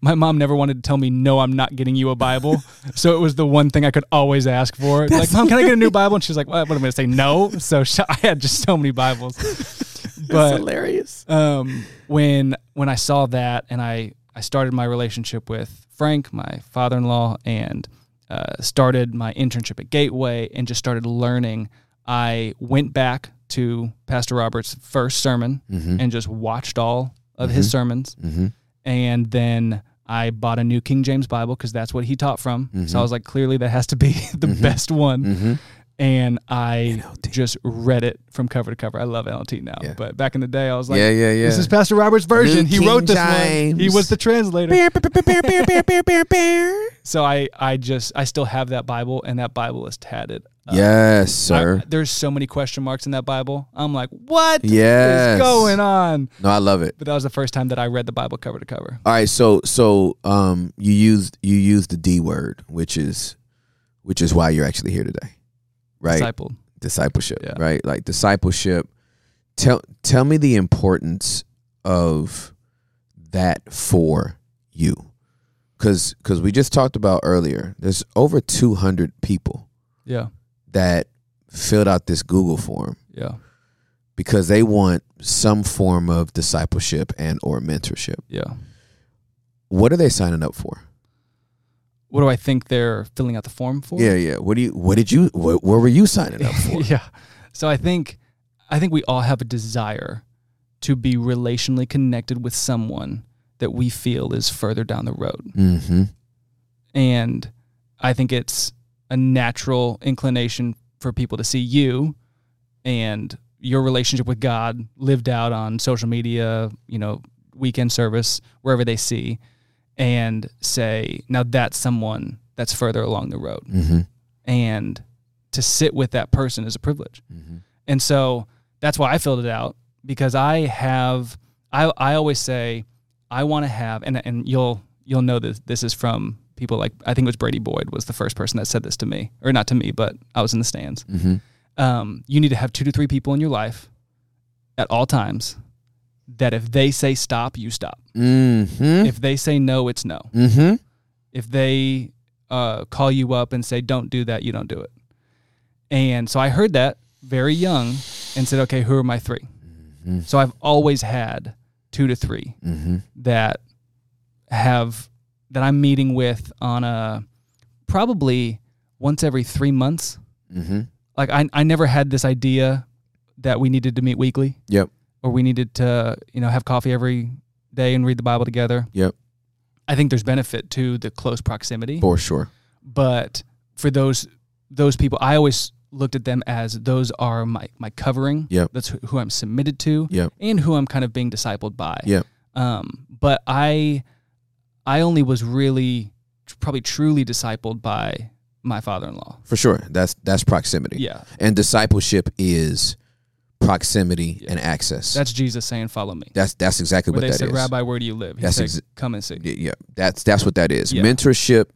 my mom never wanted to tell me, no, I'm not getting you a Bible. So it was the one thing I could always ask for. That's like, Mom, can I get a new Bible? And she's like, what, what am I going to say? No. So she, I had just so many Bibles. But it's hilarious. Um, when when I saw that and I, I started my relationship with Frank, my father-in-law, and uh, started my internship at Gateway and just started learning, I went back to Pastor Robert's first sermon mm-hmm. and just watched all of mm-hmm. his sermons, mm-hmm. and then I bought a new King James Bible because that's what he taught from. Mm-hmm. So I was like, clearly that has to be the mm-hmm. best one, mm-hmm. and I N L T. Just read it from cover to cover. I love N L T now, yeah. but back in the day, I was like, yeah, yeah, yeah. This is Pastor Robert's version. He wrote this one. He was the translator. Bear, bear, bear, bear, bear, bear, bear, bear. So I, I just, I still have that Bible, and that Bible is tatted. Um, yes, sir. I, there's so many question marks in that Bible. I'm like, what yes. is going on? No, I love it. But that was the first time that I read the Bible cover to cover. All right, so so um, you used you used the D word, which is which is why you're actually here today, right? Discipled. Discipleship, yeah. right? Like discipleship. Tell tell me the importance of that for you, because because we just talked about earlier. There's over two hundred people. Yeah. That filled out this Google form, yeah, because they want some form of discipleship and or mentorship. Yeah, what are they signing up for? what do I think they're filling out the form for? Yeah, yeah. What do you? What did you? What, what were you signing up for? Yeah. So I think, I think we all have a desire to be relationally connected with someone that we feel is further down the road. Mm-hmm. And I think it's a natural inclination for people to see you and your relationship with God lived out on social media, you know, weekend service, wherever they see, and say, now that's someone that's further along the road. Mm-hmm. And to sit with that person is a privilege. Mm-hmm. And so that's why I filled it out, because I have, I I always say, I want to have, and and you'll you'll know that this is from people like, I think it was Brady Boyd was the first person that said this to me, or not to me, but I was in the stands. Mm-hmm. Um, you need to have two to three people in your life at all times that if they say stop, you stop. Mm-hmm. If they say no, it's no. Mm-hmm. If they uh, call you up and say, don't do that, you don't do it. And so I heard that very young and said, okay, who are my three? Mm-hmm. So I've always had two to three mm-hmm. that have, that I'm meeting with on a, probably once every three months. Mm-hmm. Like I, I never had this idea that we needed to meet weekly. Yep. Or we needed to, you know, have coffee every day and read the Bible together. Yep. I think there's benefit to the close proximity. For sure. But for those those people, I always looked at them as those are my, my covering. Yep. That's who I'm submitted to. Yep. And who I'm kind of being discipled by. Yep. Um, but I I only was really probably truly discipled by my father-in-law. For sure. That's that's proximity. Yeah. And discipleship is proximity yeah. and access. That's Jesus saying, "Follow me." That's that's exactly where what they that said, is. Rabbi, where do you live? He that's said, exa- "Come and see." Yeah, that's that's what that is. Yeah. Mentorship,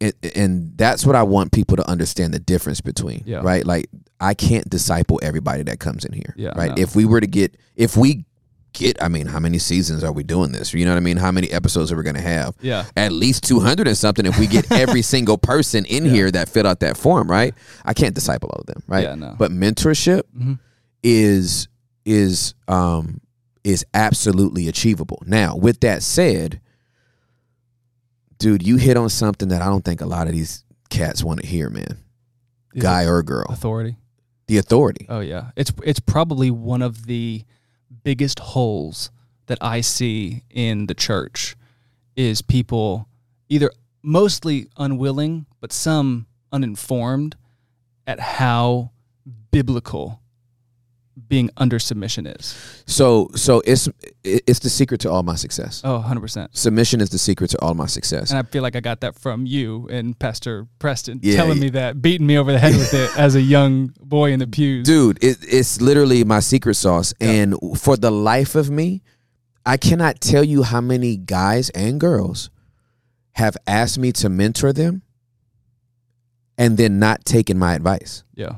and, and that's what I want people to understand the difference between. Yeah. Right? Like I can't disciple everybody that comes in here. Yeah, right? No. If we were to get, if we get, I mean, how many seasons are we doing this? You know what I mean? How many episodes are we going to have? Yeah, at least two hundred and something. If we get every single person in yeah. here that filled out that form, right? I can't disciple all of them, right? Yeah, no. But mentorship. Mm-hmm. is is um is absolutely achievable. Now, with that said, dude, you hit on something that I don't think a lot of these cats want to hear, man. Is Guy or girl. Authority. The authority. Oh yeah. It's it's probably one of the biggest holes that I see in the church is people either mostly unwilling, but some uninformed at how biblical being under submission is. So so it's it's the secret to all my success. Oh, one hundred percent. Submission is the secret to all my success. And I feel like I got that from you and Pastor Preston yeah, telling yeah. me that, beating me over the head with it as a young boy in the pews. Dude, it, it's literally my secret sauce. Yeah. And for the life of me, I cannot tell you how many guys and girls have asked me to mentor them and then not taken my advice. Yeah.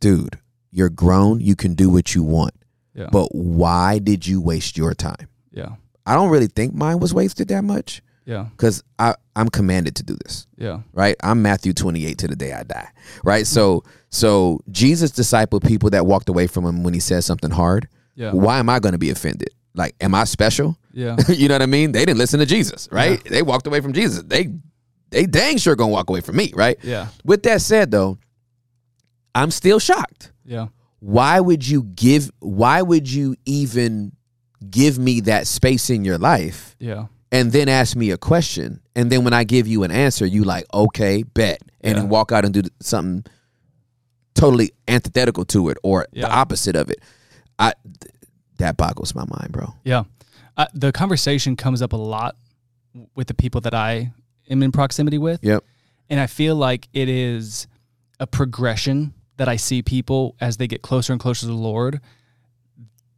Dude. You're grown. You can do what you want. Yeah. But why did you waste your time? Yeah. I don't really think mine was wasted that much. Yeah. Because I'm commanded to do this. Yeah. Right? I'm Matthew twenty-eight to the day I die. Right? So so Jesus discipled people that walked away from him when he said something hard. Yeah. Why am I going to be offended? Like, am I special? Yeah. You know what I mean? They didn't listen to Jesus. Right? Yeah. They walked away from Jesus. They, they dang sure going to walk away from me. Right? Yeah. With that said, though, I'm still shocked. Yeah. Why would you give why would you even give me that space in your life? Yeah. And then ask me a question. And then when I give you an answer, you like, okay, bet. And yeah. then walk out and do something totally antithetical to it or yeah. the opposite of it. I th- that boggles my mind, bro. Yeah. Uh, the conversation comes up a lot with the people that I am in proximity with. Yep. And I feel like it is a progression that I see people as they get closer and closer to the Lord,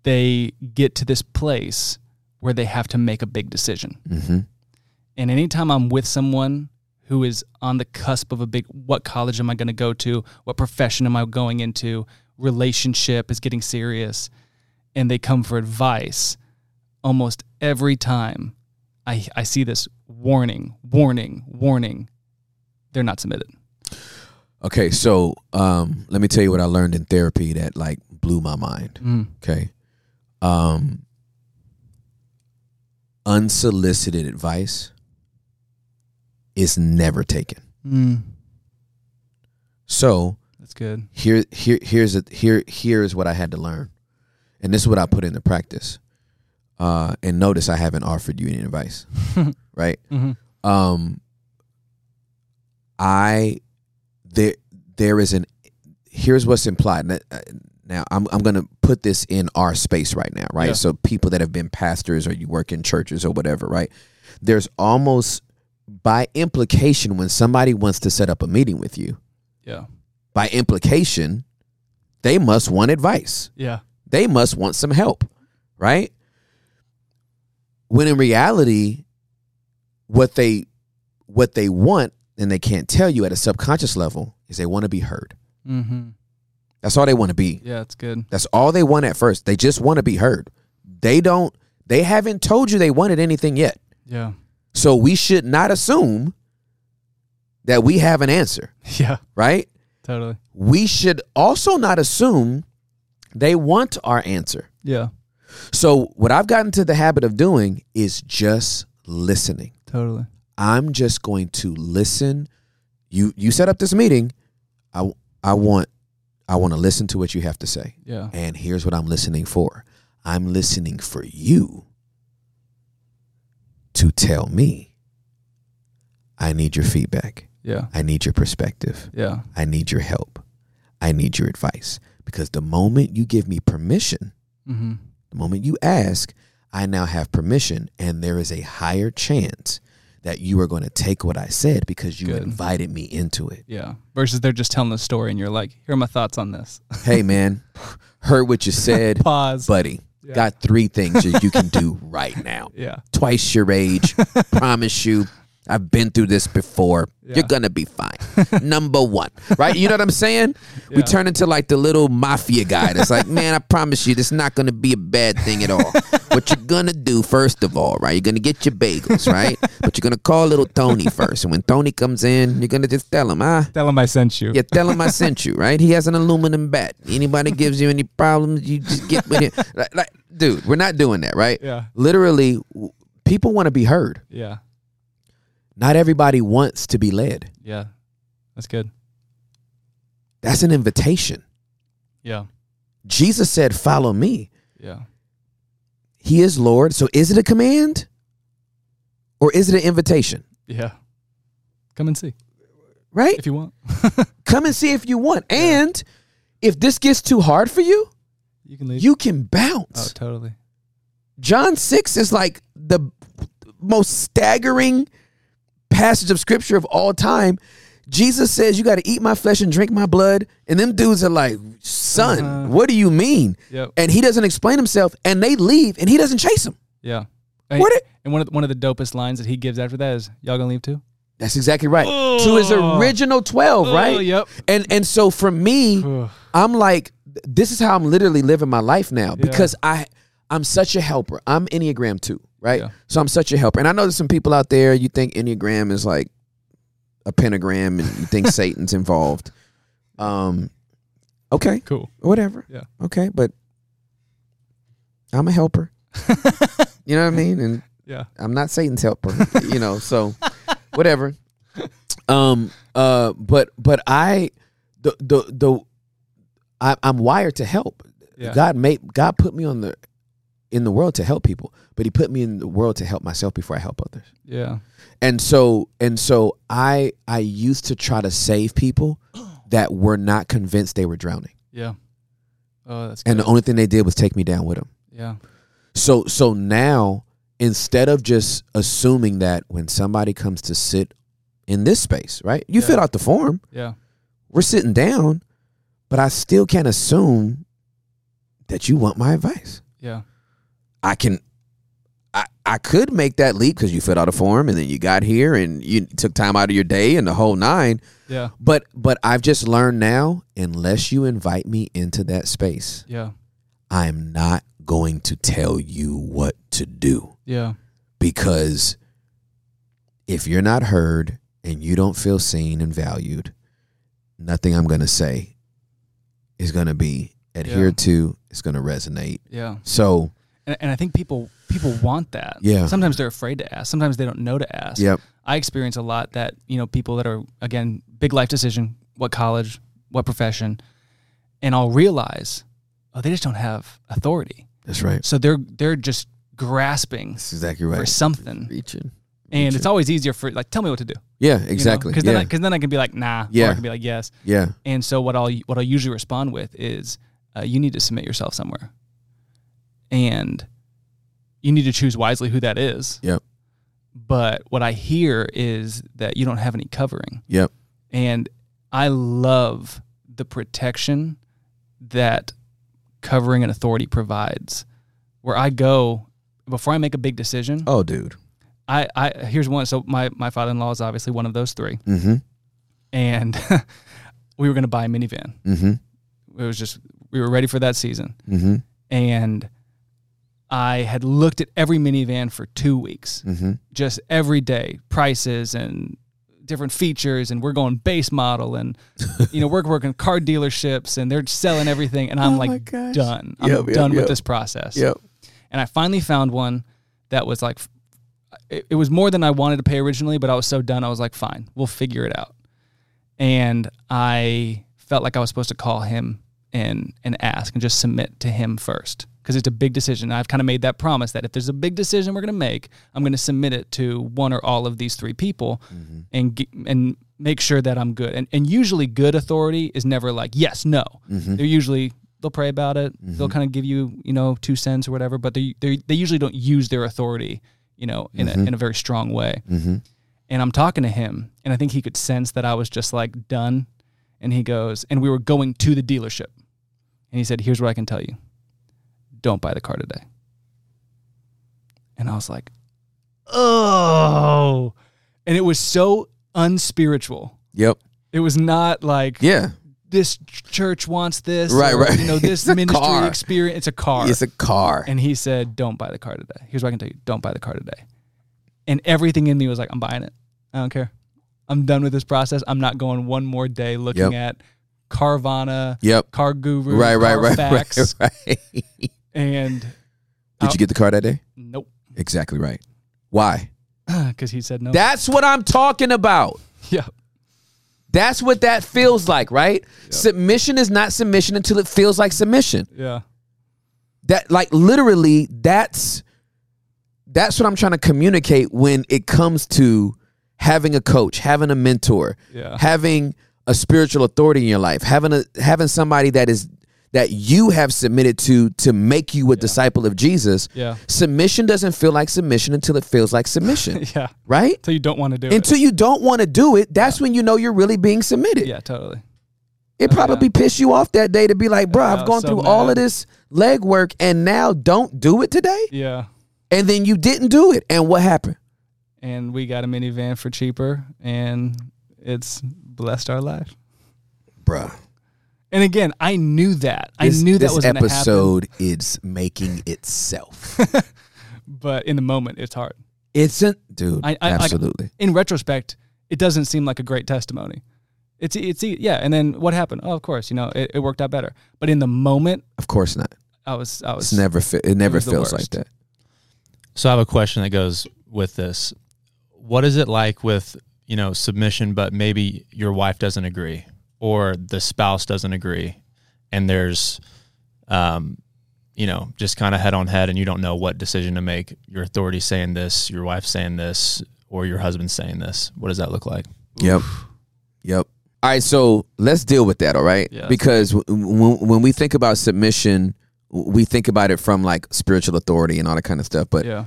they get to this place where they have to make a big decision. Mm-hmm. And anytime I'm with someone who is on the cusp of a big, what college am I going to go to? What profession am I going into? Relationship is getting serious. And they come for advice. Almost every time I, I see this warning, warning, warning, they're not submitted. Okay, so um, let me tell you what I learned in therapy that, like, blew my mind, mm. okay? Um, unsolicited advice is never taken. Mm. So that's good. Here, here, here's a, here, here is what I had to learn, and this is what I put into practice. Uh, and notice I haven't offered you any advice, right? Mm-hmm. Um, I there there is an here's what's implied. Now I'm I'm gonna put this in our space right now, right? Yeah. So people that have been pastors or you work in churches or whatever, right? There's almost by implication when somebody wants to set up a meeting with you, yeah. By implication, they must want advice. Yeah, they must want some help, right? When in reality, what they what they want and they can't tell you at a subconscious level is they want to be heard. Mm-hmm. That's all they want to be. Yeah, that's good. That's all they want at first. They just want to be heard. They don't. They haven't told you they wanted anything yet. Yeah. So we should not assume that we have an answer. Yeah. Right? Totally. We should also not assume they want our answer. Yeah. So what I've gotten to the habit of doing is just listening. Totally. I'm just going to listen. You you set up this meeting. I I want I want to listen to what you have to say. Yeah. And here's what I'm listening for. I'm listening for you to tell me. I need your feedback. Yeah. I need your perspective. Yeah. I need your help. I need your advice. Because the moment you give me permission, mm-hmm. moment you ask, I now have permission, and there is a higher chance that you are going to take what I said because you Good. invited me into it. Yeah. Versus they're just telling a story and you're like, here are my thoughts on this. Hey man, heard what you said. Pause. Buddy, yeah. Got three things that you can do right now. Yeah. Twice your age. Promise you. I've been through this before. Yeah. You're going to be fine. Number one, right? You know what I'm saying? Yeah. We turn into like the little mafia guy that's like, man, I promise you, this is not going to be a bad thing at all. What you're going to do, first of all, right? You're going to get your bagels, right? But you're going to call little Tony first. And when Tony comes in, you're going to just tell him, ah. Tell him I sent you. Yeah, tell him I sent you, right? He has an aluminum bat. Anybody gives you any problems, you just get with him. Like, like, dude, we're not doing that, right? Yeah. Literally, people want to be heard. Yeah. Not everybody wants to be led. Yeah, that's good. That's an invitation. Yeah. Jesus said, follow me. Yeah. He is Lord. So is it a command or is it an invitation? Yeah. Come and see. Right? If you want. Come and see if you want. And yeah. If this gets too hard for you, you can leave. You can bounce. Oh, totally. John six is like the most staggering passage of scripture of all time. Jesus says, you got to eat my flesh and drink my blood. And them dudes are like, son, uh-huh. What do you mean? Yep. And he doesn't explain himself and they leave and he doesn't chase them. Yeah. And, what he, it, and one of the, one of the dopest lines that he gives after that is, y'all gonna leave too? That's exactly right. Oh. To his original twelve, oh, right? Yep. And, and so for me, I'm like, this is how I'm literally living my life now yeah. because I, I'm such a helper. I'm Enneagram two. Right. Yeah. So I'm such a helper. And I know there's some people out there, you think Enneagram is like a pentagram and you think Satan's involved. Um, okay. Cool. Whatever. Yeah. Okay. But I'm a helper. You know what I mean? And yeah. I'm not Satan's helper, you know, so whatever. Um, uh, but, but I, the, the, the, I, I'm wired to help. Yeah. God made, God put me on the, in the world to help people, but he put me in the world to help myself before I help others. Yeah. And so and so I I used to try to save people that were not convinced they were drowning. Yeah. Oh, that's good. And the only thing they did was take me down with them. Yeah. So so now instead of just assuming that when somebody comes to sit in this space, right? You yeah. fill out the form. Yeah. We're sitting down, but I still can't assume that you want my advice. Yeah. I can, I, I could make that leap because you filled out a form and then you got here and you took time out of your day and the whole nine. Yeah. But but I've just learned now, unless you invite me into that space, yeah, I'm not going to tell you what to do. Yeah. Because if you're not heard and you don't feel seen and valued, nothing I'm going to say is going to be adhered yeah. to. It's going to resonate. Yeah. So. And, and I think people people want that. Yeah. Sometimes they're afraid to ask. Sometimes they don't know to ask. Yep. I experience a lot that, you know, people that are, again, big life decision, what college, what profession, and I'll realize, oh, they just don't have authority. That's right. So they're they're just grasping That's exactly right. for something. Reaching. And Reaching. It's always easier for, like, tell me what to do. Yeah, exactly. Because you know? yeah. then, then I can be like, nah. Yeah. Or I can be like, yes. Yeah. And so what I'll, what I'll usually respond with is, uh, you need to submit yourself somewhere. And you need to choose wisely who that is. Yep. But what I hear is that you don't have any covering. Yep. And I love the protection that covering and authority provides. Where I go, before I make a big decision. Oh, dude. I, I here's one. So my, my father-in-law is obviously one of those three. Mm-hmm. And we were going to buy a minivan. Mm-hmm. It was just, we were ready for that season. Mm-hmm. And I had looked at every minivan for two weeks, mm-hmm. just every day, prices and different features, and we're going base model, and you know we're working car dealerships, and they're selling everything, and I'm oh like done, I'm yep, done yep, with yep. this process. Yep. And I finally found one that was like, it, it was more than I wanted to pay originally, but I was so done, I was like, fine, we'll figure it out. And I felt like I was supposed to call him and and ask and just submit to him first. Because it's a big decision. I've kind of made that promise that if there's a big decision we're going to make, I'm going to submit it to one or all of these three people, mm-hmm. and get, and make sure that I'm good. And and usually good authority is never like, yes, no. Mm-hmm. They're usually, they'll pray about it. Mm-hmm. They'll kind of give you, you know, two cents or whatever, but they they they usually don't use their authority, you know, in, mm-hmm. a, in a very strong way. Mm-hmm. And I'm talking to him, and I think he could sense that I was just like done. And he goes, and we were going to the dealership. And he said, here's what I can tell you. Don't buy the car today. And I was like, oh. And it was so unspiritual. Yep. It was not like, yeah, this church wants this. Right, or, right. You know, this ministry car. experience. It's a car. It's a car. And he said, don't buy the car today. Here's what I can tell you. Don't buy the car today. And everything in me was like, I'm buying it. I don't care. I'm done with this process. I'm not going one more day looking yep. at Carvana, yep. Car Guru, right, right, right, Carfax, right, right. And did I'll, you get the car that day? Nope. Exactly right. Why? Because he said no. That's what I'm talking about. Yeah. That's what that feels like, right? Yep. Submission is not submission until it feels like submission. Yeah. That, like, literally, that's that's what I'm trying to communicate when it comes to having a coach, having a mentor, yeah. having a spiritual authority in your life, having a having somebody that is that you have submitted to to make you a yeah. disciple of Jesus. Yeah. Submission doesn't feel like submission until it feels like submission. yeah. Right? Until you don't want to do until it. Until you don't want to do it, that's yeah. when you know you're really being submitted. Yeah, totally. It oh, probably yeah. pissed you off that day to be like, bro, I've gone so through mad. all of this legwork and now don't do it today? Yeah. And then you didn't do it. And what happened? And we got a minivan for cheaper, and it's blessed our life. Bruh. And again, I knew that. This, I knew that was going to happen. This episode is making itself. But in the moment, it's hard. It's a, dude, I, I, absolutely. I, in retrospect, it doesn't seem like a great testimony. It's, it's yeah, and then what happened? Oh, of course, you know, it, it worked out better. But in the moment. Of course not. I was. I was. It's never fi- it never it feels like that. So I have a question that goes with this. What is it like with, you know, submission, but maybe your wife doesn't agree or the spouse doesn't agree, and there's, um, you know, just kind of head on head, and you don't know what decision to make? Your authority saying this, your wife saying this, or your husband saying this. What does that look like? Yep. Oof. Yep. All right. So let's deal with that. All right. Yeah, because w- w- when we think about submission, we think about it from like spiritual authority and all that kind of stuff. But yeah.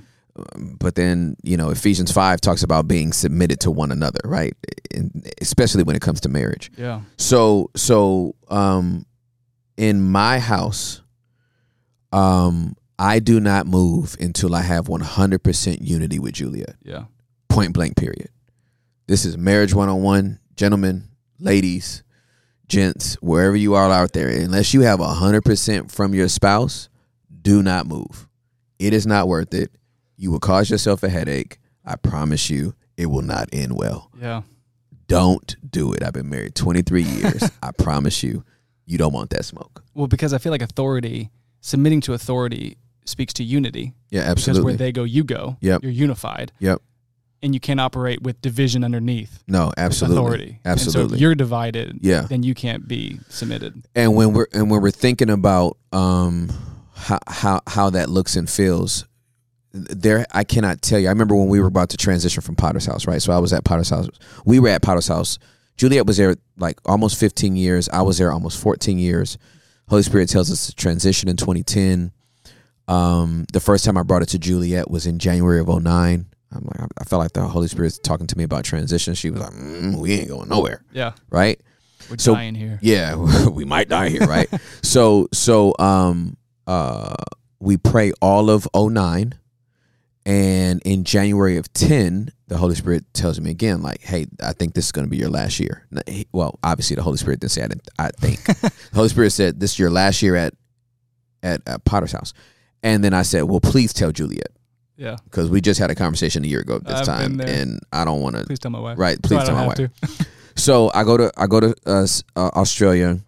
But then, you know, Ephesians five talks about being submitted to one another, right? And especially when it comes to marriage. Yeah. So, so um, in my house, um, I do not move until I have one hundred percent unity with Juliet. Yeah. Point blank, period. This is marriage one-on-one. Gentlemen, ladies, gents, wherever you are out there, unless you have one hundred percent from your spouse, do not move. It is not worth it. You will cause yourself a headache. I promise you, it will not end well. Yeah. Don't do it. I've been married twenty-three years. I promise you, you don't want that smoke. Well, because I feel like authority, submitting to authority speaks to unity. Yeah, absolutely. Because where they go, you go. Yep. You're unified. Yep. and you can't operate with division underneath. No, absolutely. Authority. Absolutely. And so if you're divided, yeah. then you can't be submitted. And when we're and when we're thinking about um how how, how that looks and feels, there I cannot tell you. I remember when we were about to transition from Potter's House, right? So I was at Potter's House. We were at Potter's House. Juliet was there like almost fifteen years. I was there almost fourteen years. Holy Spirit tells us to transition in twenty ten. Um, the first time I brought it to Juliet was in January of oh nine. I'm like, I felt like the Holy Spirit's talking to me about transition. She was like, mm, "We ain't going nowhere." Yeah, right. We're so, dying here. Yeah, we might die here, right? so, so um, uh, we pray all of oh nine, and in January of ten, the Holy Spirit tells me again, like, "Hey, I think this is going to be your last year." Well, obviously, the Holy Spirit didn't say I, didn't, I think. The Holy Spirit said, "This is your last year at, at at Potter's House," and then I said, "Well, please tell Juliet." Yeah, because we just had a conversation a year ago at this I've time, and I don't want to. Please tell my wife. Right, please so tell my wife. So I go to I go to uh, uh, Australia,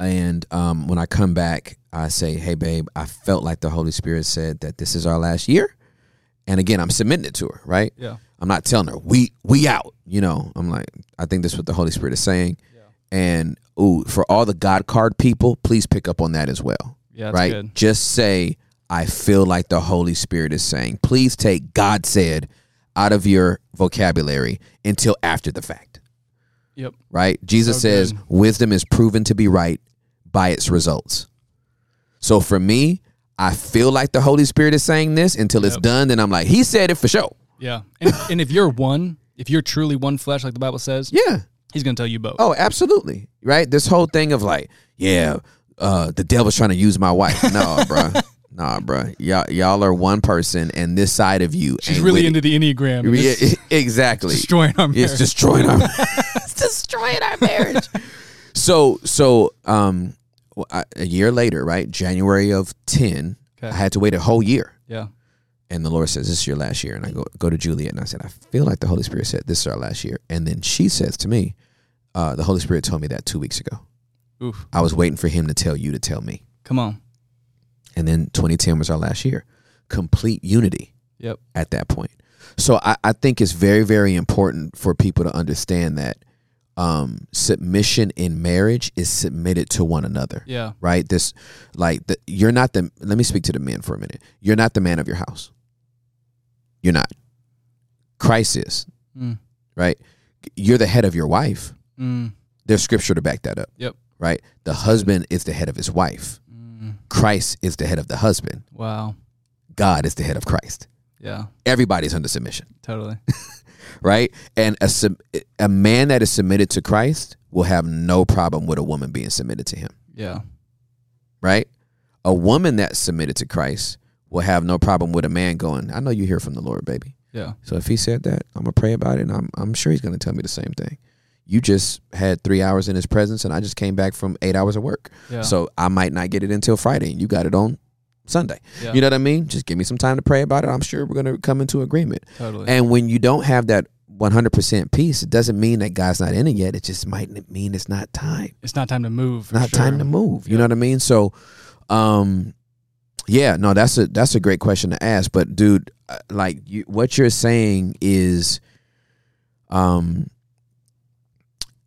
and um, when I come back, I say, "Hey, babe, I felt like the Holy Spirit said that this is our last year," and again, I'm submitting it to her. Right? Yeah, I'm not telling her we we out. You know, I'm like, I think that's what the Holy Spirit is saying, yeah. and ooh, for all the God card people, please pick up on that as well. Yeah, that's right. Good. Just say. I feel like the Holy Spirit is saying, please take God said out of your vocabulary until after the fact. Yep. Right? Jesus so says good. Wisdom is proven to be right by its results. So for me, I feel like the Holy Spirit is saying this until yep. it's done. Then I'm like, he said it for sure. Yeah. And, and if you're one, if you're truly one flesh, like the Bible says, yeah, he's going to tell you both. Oh, absolutely. Right? This whole thing of like, yeah, uh, the devil's trying to use my wife. No, bro. Nah, bro, y'all, y'all are one person, and this side of you. She's really into the Enneagram. Yeah, exactly, destroying our marriage. It's destroying our. It's destroying our marriage. So, so um, a year later, right, January of ten, okay. I had to wait a whole year. Yeah, and the Lord says, "This is your last year." And I go go to Juliet, and I said, "I feel like the Holy Spirit said this is our last year." And then she says to me, uh, "The Holy Spirit told me that two weeks ago." Oof. I was waiting for Him to tell you to tell me. Come on. And then twenty ten was our last year. Complete unity yep. at that point. So I, I think it's very, very important for people to understand that um, submission in marriage is submitted to one another. Yeah. Right? This, like, the, you're not the, let me speak to the men for a minute. You're not the man of your house. You're not. Christ is. Mm. Right? You're the head of your wife. Mm. There's scripture to back that up. Yep. Right? The husband is the head of his wife. Christ is the head of the husband. Wow. God is the head of Christ. Yeah. Everybody's under submission. Totally. Right? And a sub- a man that is submitted to Christ will have no problem with a woman being submitted to him. Yeah. Right? A woman that's submitted to Christ will have no problem with a man going, I know you hear from the Lord, baby. Yeah. So if he said that, I'm going to pray about it, and I'm, I'm sure he's going to tell me the same thing. You just had three hours in his presence, and I just came back from eight hours of work. Yeah. So I might not get it until Friday, and you got it on Sunday. Yeah. You know what I mean? Just give me some time to pray about it. I'm sure we're going to come into agreement. Totally. And when you don't have that one hundred percent peace, it doesn't mean that God's not in it yet. It just might mean it's not time. It's not time to move. Not sure. time to move. You yeah. know what I mean? So, um, yeah, no, that's a that's a great question to ask. But, dude, like you, what you're saying is – um.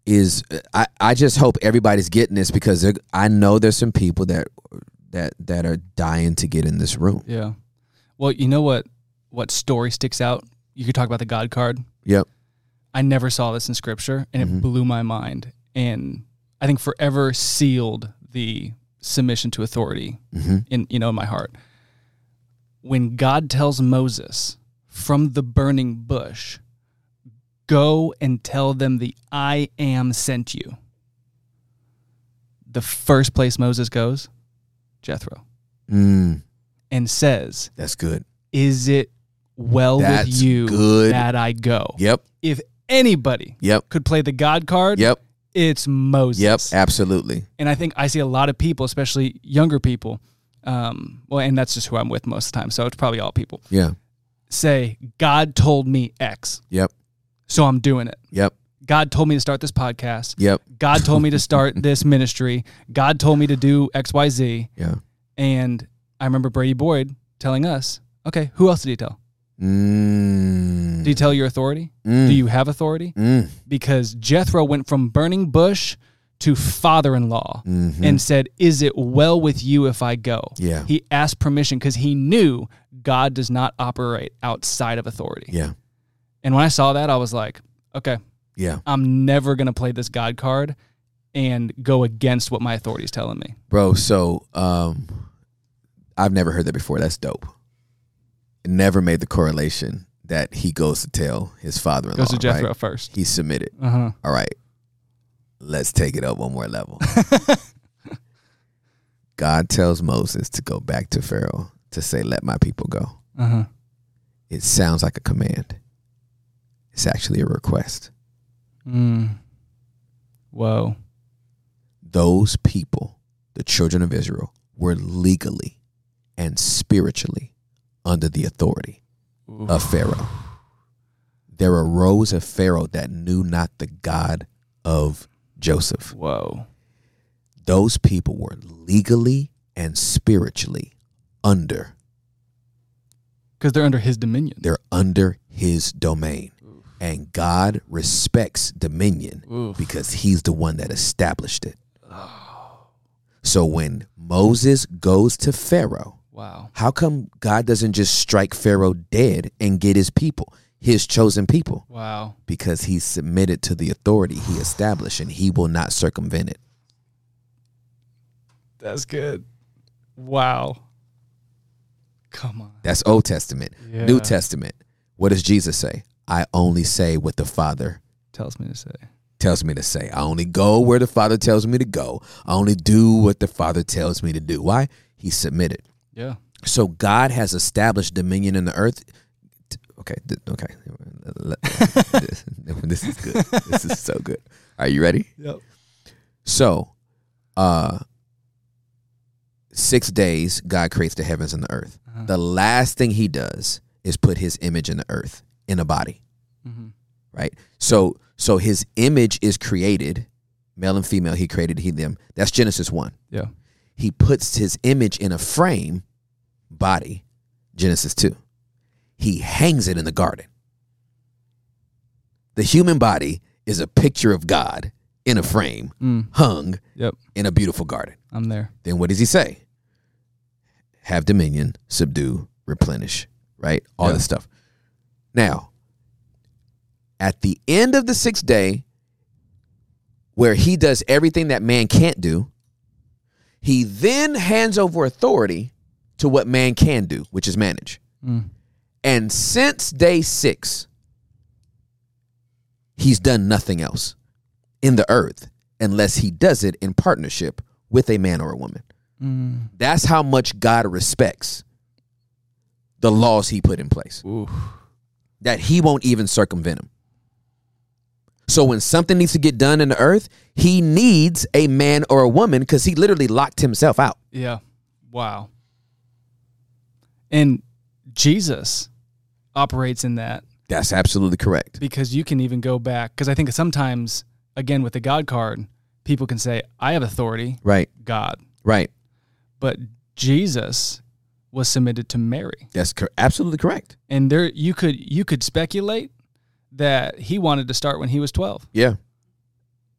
Is I, I just hope everybody's getting this, because I know there's some people that that that are dying to get in this room. Yeah. Well, you know what what story sticks out? You could talk about the God card. Yep. I never saw this in scripture, and mm-hmm. it blew my mind, and I think forever sealed the submission to authority mm-hmm. in you know in my heart. When God tells Moses from the burning bush, go and tell them the I am sent you. The first place Moses goes, Jethro. Mm. And says, that's good. Is it well that's with you good. That I go? Yep. If anybody yep. could play the God card, yep. it's Moses. Yep, absolutely. And I think I see a lot of people, especially younger people, um, well, and that's just who I'm with most of the time, so it's probably all people. Yeah. Say, God told me X. Yep. So I'm doing it. Yep. God told me to start this podcast. Yep. God told me to start this ministry. God told me to do X, Y, Z. Yeah. And I remember Brady Boyd telling us, okay, who else did he tell? Mm. Do you tell your authority? Mm. Do you have authority? Mm. Because Jethro went from burning bush to father-in-law mm-hmm. and said, is it well with you if I go? Yeah. He asked permission because he knew God does not operate outside of authority. Yeah. And when I saw that, I was like, okay, yeah, I'm never going to play this God card and go against what my authority is telling me. Bro, so um, I've never heard that before. That's dope. Never made the correlation that he goes to tell his father-in-law. Goes to Jethro right? first. He submitted. Uh-huh. All right. Let's take it up one more level. God tells Moses to go back to Pharaoh to say, let my people go. Uh-huh. It sounds like a command. It's actually a request. Mm. Whoa. Those people, the children of Israel, were legally and spiritually under the authority Oof. Of Pharaoh. There arose a Pharaoh that knew not the God of Joseph. Whoa. Those people were legally and spiritually under. Because they're under his dominion. They're under his domain. Oof. And God respects dominion Oof. Because he's the one that established it. Oh. So when Moses goes to Pharaoh, wow. How come God doesn't just strike Pharaoh dead and get his people, his chosen people? Wow. Because he submitted to the authority he established and he will not circumvent it. That's good. Wow. Come on. That's Old Testament. Yeah. New Testament. What does Jesus say? I only say what the Father tells me to say. Tells me to say. I only go where the Father tells me to go. I only do what the Father tells me to do. Why? He submitted. Yeah. So God has established dominion in the earth. Okay. Okay. This is good. This is so good. Are you ready? Yep. So, uh, six days, God creates the heavens and the earth. Uh-huh. The last thing he does is put his image in the earth, in a body. Mm-hmm. Right? So, so his image is created, male and female, he created he, them. That's Genesis one. Yeah. He puts his image in a frame, body, Genesis two. He hangs it in the garden. The human body is a picture of God in a frame, mm. hung yep. in a beautiful garden. I'm there. Then what does he say? Have dominion, subdue, replenish, right? All yep. this stuff. Now, at the end of the sixth day, where he does everything that man can't do, he then hands over authority to what man can do, which is manage. Mm. And since day six, he's done nothing else in the earth unless he does it in partnership with a man or a woman. Mm. That's how much God respects the laws he put in place. Oof. That he won't even circumvent them. So when something needs to get done in the earth, he needs a man or a woman because he literally locked himself out. Yeah. Wow. And Jesus operates in that. That's absolutely correct. Because you can even go back, because I think sometimes, again, with the God card, people can say, I have authority. Right. God. Right. But Jesus was submitted to Mary. That's cor- absolutely correct. And there, you could you could speculate that he wanted to start when he was twelve. Yeah.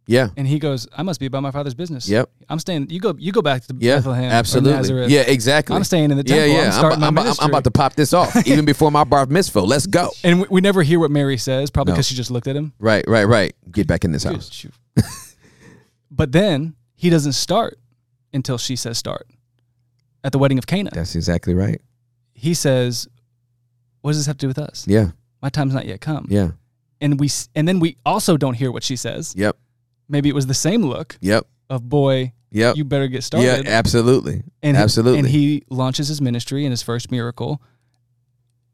Yeah. And he goes, I must be about my father's business. Yep. I'm staying. You go You go back to yeah, Bethlehem. Absolutely. Or Nazareth. Yeah, exactly. I'm staying in the temple. Yeah, yeah. I'm starting I'm, my I'm, ministry. I'm about to pop this off even before my bar mitzvah. Let's go. And we, we never hear what Mary says, probably because no. she just looked at him. Right, right, right. Get back in this house. But then he doesn't start until she says start at the wedding of Cana. That's exactly right. He says, what does this have to do with us? Yeah. My time's not yet come. Yeah. And we, and then we also don't hear what she says. Yep. Maybe it was the same look. Yep. Of boy. Yep. You better get started. Yeah, absolutely. And absolutely. He, and he launches his ministry and his first miracle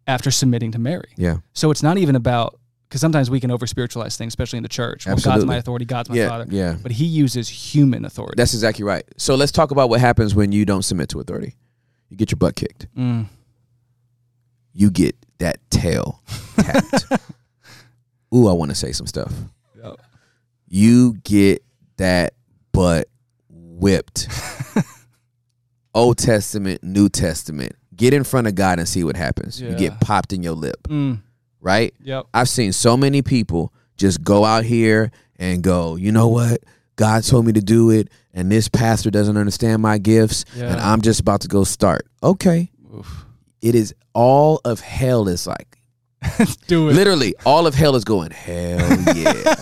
after submitting to Mary. Yeah. So it's not even about, because sometimes we can over spiritualize things, especially in the church. Well, God's my authority. God's my yeah, father. Yeah. But he uses human authority. That's exactly right. So let's talk about what happens when you don't submit to authority. You get your butt kicked. Mm. You get that tail tapped. Ooh, I want to say some stuff. Yep. You get that butt whipped. Old Testament, New Testament. Get in front of God and see what happens. Yeah. You get popped in your lip. Mm. Right? Yep. I've seen so many people just go out here and go, you know what? God told me to do it, and this pastor doesn't understand my gifts, yeah. and I'm just about to go start. Okay. Oof. It is all of hell is like. Do it. Literally, all of hell is going, hell yeah.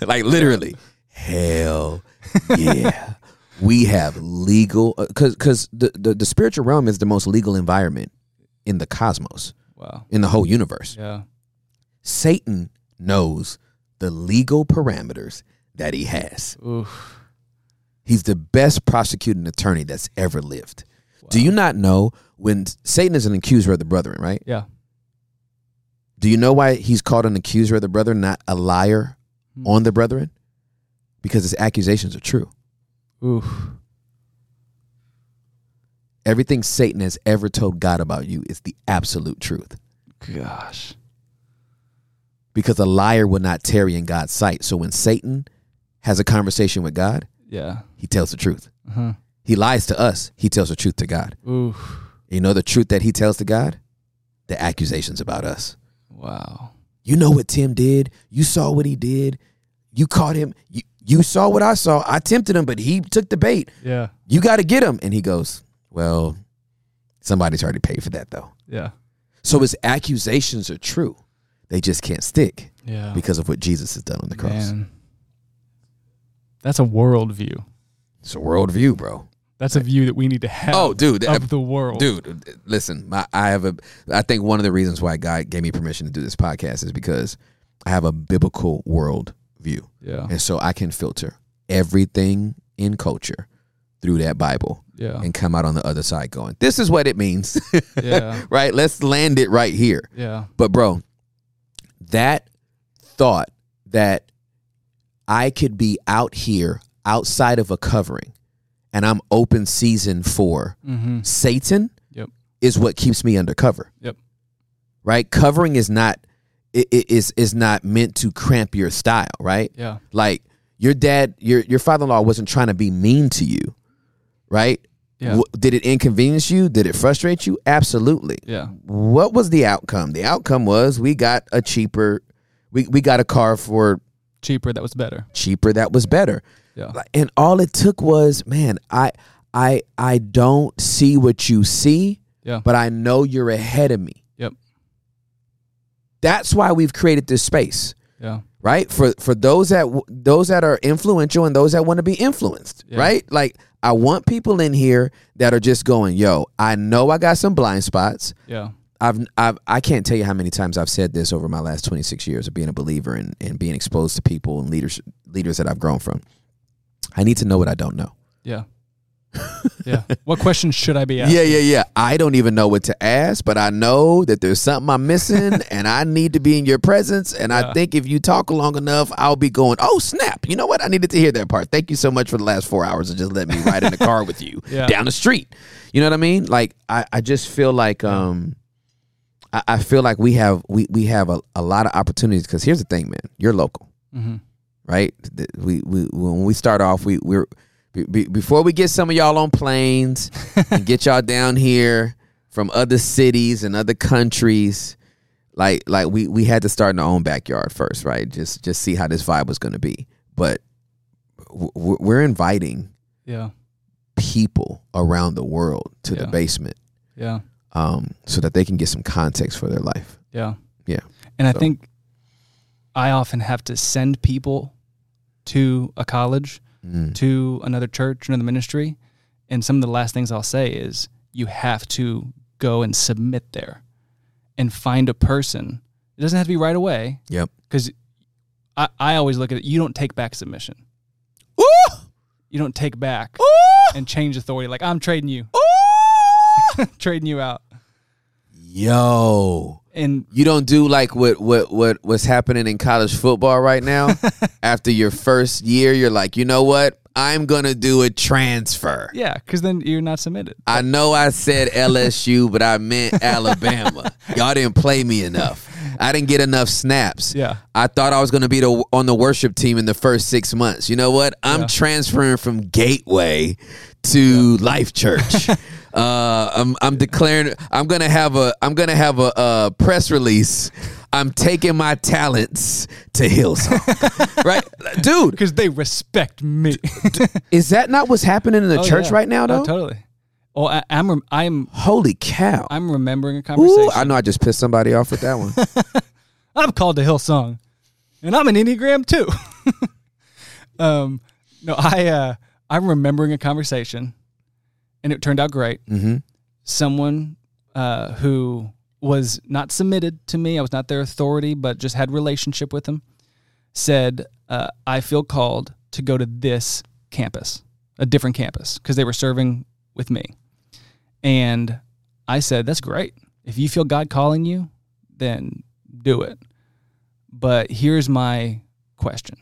Like literally, hell yeah. We have legal, because because the, the, the spiritual realm is the most legal environment in the cosmos. Wow. In the whole universe. Yeah. Satan knows the legal parameters that he has. Oof. He's the best prosecuting attorney that's ever lived. Wow. Do you not know when Satan is an accuser of the brethren, right? Yeah. Do you know why he's called an accuser of the brethren, not a liar mm. on the brethren? Because his accusations are true. Oof. Everything Satan has ever told God about you is the absolute truth. Gosh. Because a liar will not tarry in God's sight. So when Satan has a conversation with God, yeah, he tells the truth. Uh-huh. He lies to us. He tells the truth to God. Oof. You know the truth that he tells to God? The accusations about us. Wow. You know what Tim did. You saw what he did. You caught him. You, you saw what I saw. I tempted him, but he took the bait. Yeah. You got to get him. And he goes, well, somebody's already paid for that, though. Yeah. So his accusations are true. They just can't stick yeah. because of what Jesus has done on the cross. Man. That's a worldview. It's a worldview, bro. That's a view that we need to have. Oh, dude, of the world, dude. Listen, my, I have a. I think one of the reasons why God gave me permission to do this podcast is because I have a biblical world view. Yeah, and so I can filter everything in culture through that Bible. Yeah, and come out on the other side going, this is what it means. Yeah, right. Let's land it right here. Yeah, but bro, that thought that I could be out here outside of a covering. And I'm open season for mm-hmm. Satan yep. is what keeps me undercover. Yep. Right? Covering is not it, it is is not meant to cramp your style, right? Yeah. Like your dad, your your father-in-law wasn't trying to be mean to you, right? Yeah. W- did it inconvenience you? Did it frustrate you? Absolutely. Yeah. What was the outcome? The outcome was we got a cheaper we, we got a car for cheaper that was better. Cheaper that was better. Yeah. And all it took was, man, I I I don't see what you see, yeah. but I know you're ahead of me. Yep. That's why we've created this space. Yeah. Right? For for those that those that are influential and those that want to be influenced, yeah. right? Like I want people in here that are just going, "Yo, I know I got some blind spots." Yeah. I've I've I can't tell you how many times I've said this over my last twenty-six years of being a believer and, and being exposed to people and leaders leaders that I've grown from. I need to know what I don't know. Yeah. Yeah. What questions should I be asking? Yeah, yeah, yeah. I don't even know what to ask, but I know that there's something I'm missing and I need to be in your presence. And yeah. I think if you talk long enough, I'll be going, oh, snap. You know what? I needed to hear that part. Thank you so much for the last four hours and just let me ride in the car with you yeah. down the street. You know what I mean? Like, I, I just feel like um, I, I feel like we have we, we have a, a lot of opportunities because here's the thing, man. You're local. Mm-hmm. Right, we we when we start off, we we're be, before we get some of y'all on planes and get y'all down here from other cities and other countries, like like we, we had to start in our own backyard first, right? Just just see how this vibe was going to be. But we're inviting yeah people around the world to yeah. the basement, yeah, um, so that they can get some context for their life, yeah, yeah. And so. I think I often have to send people to a college, mm. to another church, another ministry. And some of the last things I'll say is you have to go and submit there and find a person. It doesn't have to be right away. Yep. Because I, I always look at it, you don't take back submission. Ooh! You don't take back Ooh! And change authority. Like, I'm trading you. Ooh! Trading you out. Yo. And you don't do like what, what, what what's happening in college football right now. After your first year, you're like, you know what? I'm going to do a transfer. Yeah, because then you're not submitted. I know I said L S U, but I meant Alabama. Y'all didn't play me enough. I didn't get enough snaps. Yeah, I thought I was going to be the, on the worship team in the first six months. You know what? I'm yeah. transferring from Gateway to yeah. Life Church. Uh, I'm, I'm declaring. I'm gonna have a. I'm gonna have a, a press release. I'm taking my talents to Hillsong, right, dude? Because they respect me. Is that not what's happening in the oh, church yeah. right now, though? Oh, totally. Oh, I, I'm. I'm. Holy cow! I'm remembering a conversation. Ooh, I know. I just pissed somebody off with that one. I'm called to Hillsong, and I'm an Enneagram too. um, no, I. Uh, I'm remembering a conversation. And it turned out great. Mm-hmm. Someone uh, who was not submitted to me, I was not their authority, but just had relationship with them, said, uh, I feel called to go to this campus, a different campus, because they were serving with me. And I said, that's great. If you feel God calling you, then do it. But here's my question.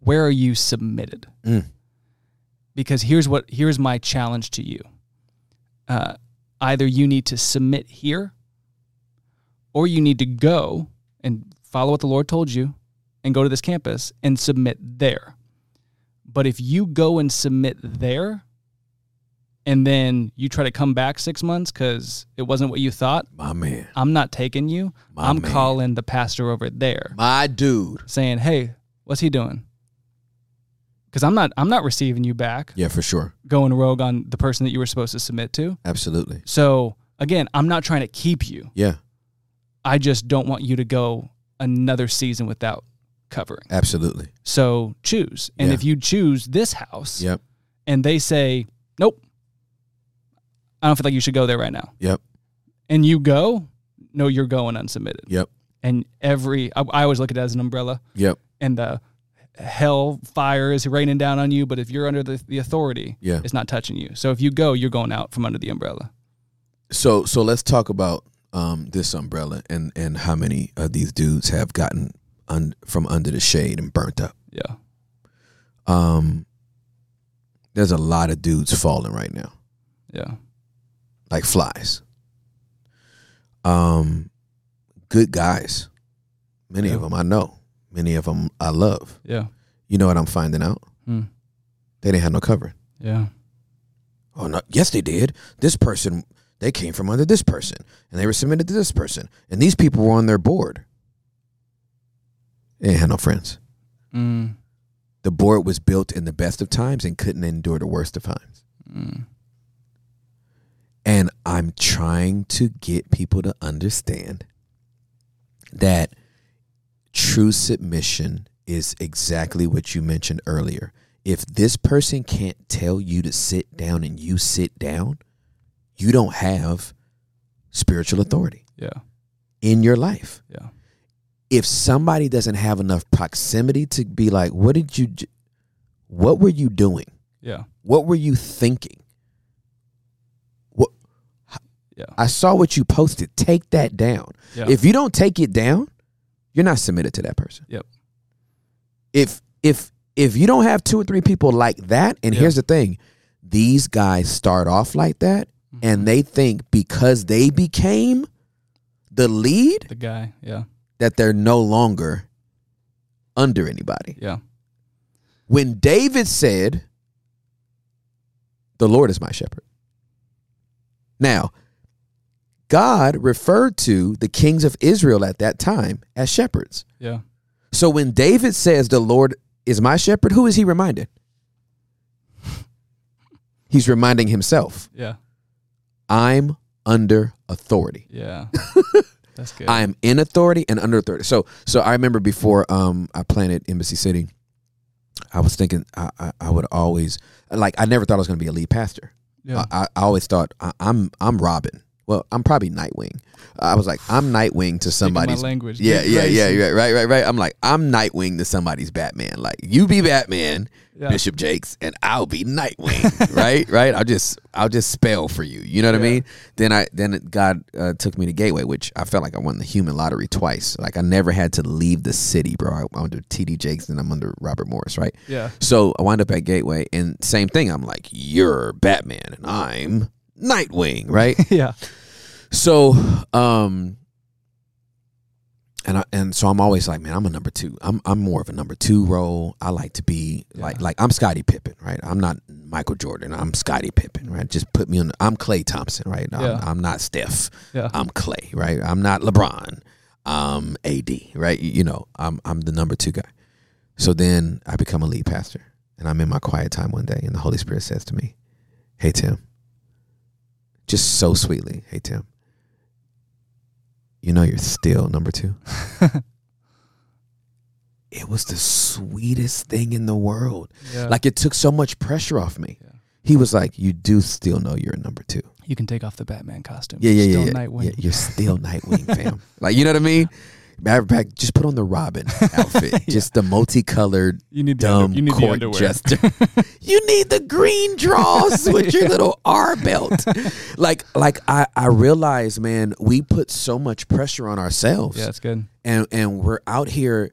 Where are you submitted? Mm. Because here's what here's my challenge to you. Uh, either you need to submit here, or you need to go and follow what the Lord told you and go to this campus and submit there. But if you go and submit there, and then you try to come back six months because it wasn't what you thought, my man, I'm not taking you. My I'm man. calling the pastor over there. My dude. Saying, hey, what's he doing? Because I'm not, I'm not receiving you back. Yeah, for sure. Going rogue on the person that you were supposed to submit to. Absolutely. So again, I'm not trying to keep you. Yeah. I just don't want you to go another season without covering. Absolutely. So choose, and yeah. if you choose this house, yep. and they say, nope, I don't feel like you should go there right now. Yep. And you go, no, you're going unsubmitted. Yep. And every, I, I always look at it as an umbrella. Yep. And the. Hell fire is raining down on you, but if you're under the, the authority, yeah. it's not touching you. So if you go, you're going out from under the umbrella. So so let's talk about um, this umbrella and, and how many of these dudes have gotten un- from under the shade and burnt up. Yeah. Um. There's a lot of dudes falling right now. Yeah. Like flies. Um, good guys. Many yeah. of them I know. Many of them I love. Yeah. You know what I'm finding out? Mm. They didn't have no covering. Yeah. Oh, no. Yes, they did. This person, they came from under this person, and they were submitted to this person, and these people were on their board. They didn't have no friends. Mm. The board was built in the best of times and couldn't endure the worst of times. Mm. And I'm trying to get people to understand that true submission is exactly what you mentioned earlier. If this person can't tell you to sit down and you sit down, you don't have spiritual authority yeah. in your life. Yeah. If somebody doesn't have enough proximity to be like, what did you, do? What were you doing? Yeah. What were you thinking? What? Yeah. I saw what you posted. Take that down. Yeah. If you don't take it down, you're not submitted to that person. Yep. If if if you don't have two or three people like that, and yep. here's the thing, these guys start off like that, mm-hmm. and they think because they became the lead, the guy, yeah, that they're no longer under anybody. Yeah. When David said, "The Lord is my shepherd." Now, God referred to the kings of Israel at that time as shepherds. Yeah. So when David says the Lord is my shepherd, who is he reminding? He's reminding himself. Yeah. I'm under authority. Yeah. That's good. I'm in authority and under authority. So so I remember before um, I planted Embassy City, I was thinking I, I, I would always, like, I never thought I was going to be a lead pastor. Yeah. I, I always thought I, I'm I'm Robin. Well, I'm probably Nightwing. I was like, I'm Nightwing to somebody's. Speaking my language. Yeah, yeah, yeah, yeah, right, right, right. I'm like, I'm Nightwing to somebody's Batman. Like, you be Batman, yeah. Bishop Jakes, and I'll be Nightwing, right, right. I'll just, I'll just spell for you. You know what yeah. I mean? Then I, then God uh, took me to Gateway, which I felt like I won the human lottery twice. Like, I never had to leave the city, bro. I, I'm under T D Jakes, and I'm under Robert Morris, right? Yeah. So I wind up at Gateway, and same thing. I'm like, you're Batman, and I'm Nightwing, right? Yeah. So um And I, and so I'm always like, man, I'm a number two. I'm I'm more of a number two role. I like to be yeah. like like I'm Scottie Pippen, right? I'm not Michael Jordan. I'm Scottie Pippen, right? Just put me on. I'm Klay Thompson, right? I'm, yeah. I'm not Steph. Yeah. I'm Klay, right? I'm not LeBron. I'm A D, right? You, you know, I'm I'm the number two guy. So then I become a lead pastor, and I'm in my quiet time one day, and the Holy Spirit says to me, "Hey Tim," just so sweetly, "Hey Tim, you know you're still number two." It was the sweetest thing in the world. Yeah. Like, it took so much pressure off me. Yeah. He was like, "You do still know you're number two. You can take off the Batman costume. Yeah, yeah, you're yeah, still yeah. yeah. You're still Nightwing, fam." Like, you know what I mean? Matter of fact, just put on the Robin outfit. Yeah. Just the multicolored, you need the dumb under, you need court the jester. You need the green draws with your yeah. little R belt. Like, like I, I realize, man, we put so much pressure on ourselves. Yeah, that's good. And and we're out here,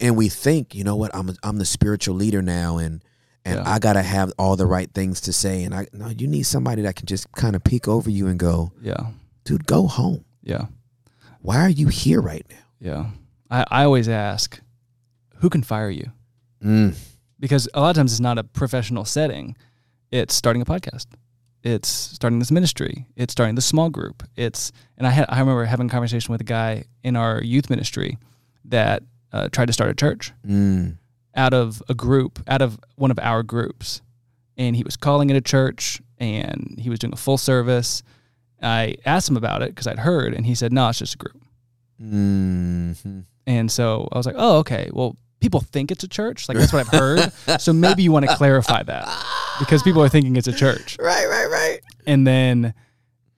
and we think, you know what? I'm I'm the spiritual leader now, and and yeah. I gotta have all the right things to say. And I no, you need somebody that can just kind of peek over you and go, yeah, dude, go home. Yeah, why are you here right now? Yeah. I, I always ask, who can fire you? Mm. Because a lot of times it's not a professional setting. It's starting a podcast. It's starting this ministry. It's starting this small group. It's, and I had, I remember having a conversation with a guy in our youth ministry that uh, tried to start a church mm. out of a group, out of one of our groups. And he was calling it a church, and he was doing a full service. I asked him about it because I'd heard, and he said, no, it's just a group. Mm-hmm. And so I was like, oh, okay, well, people think it's a church, like that's what I've heard, so maybe you want to clarify that, because people are thinking it's a church. Right, right, right. And then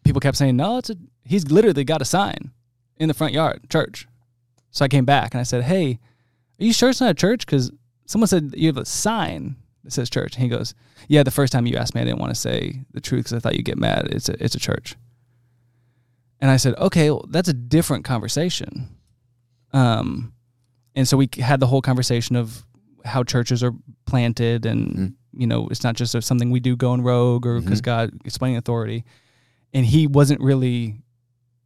people kept saying, no, it's a, he's literally got a sign in the front yard, church. So I came back and I said, hey, are you sure it's not a church? Because someone said you have a sign that says church. And he goes, yeah, the first time you asked me I didn't want to say the truth because I thought you'd get mad. It's a, it's a church. And I said, okay, well, that's a different conversation. Um, and so we had the whole conversation of how churches are planted, and, mm-hmm. you know, it's not just something we do going rogue or because mm-hmm. God explaining authority. And he wasn't really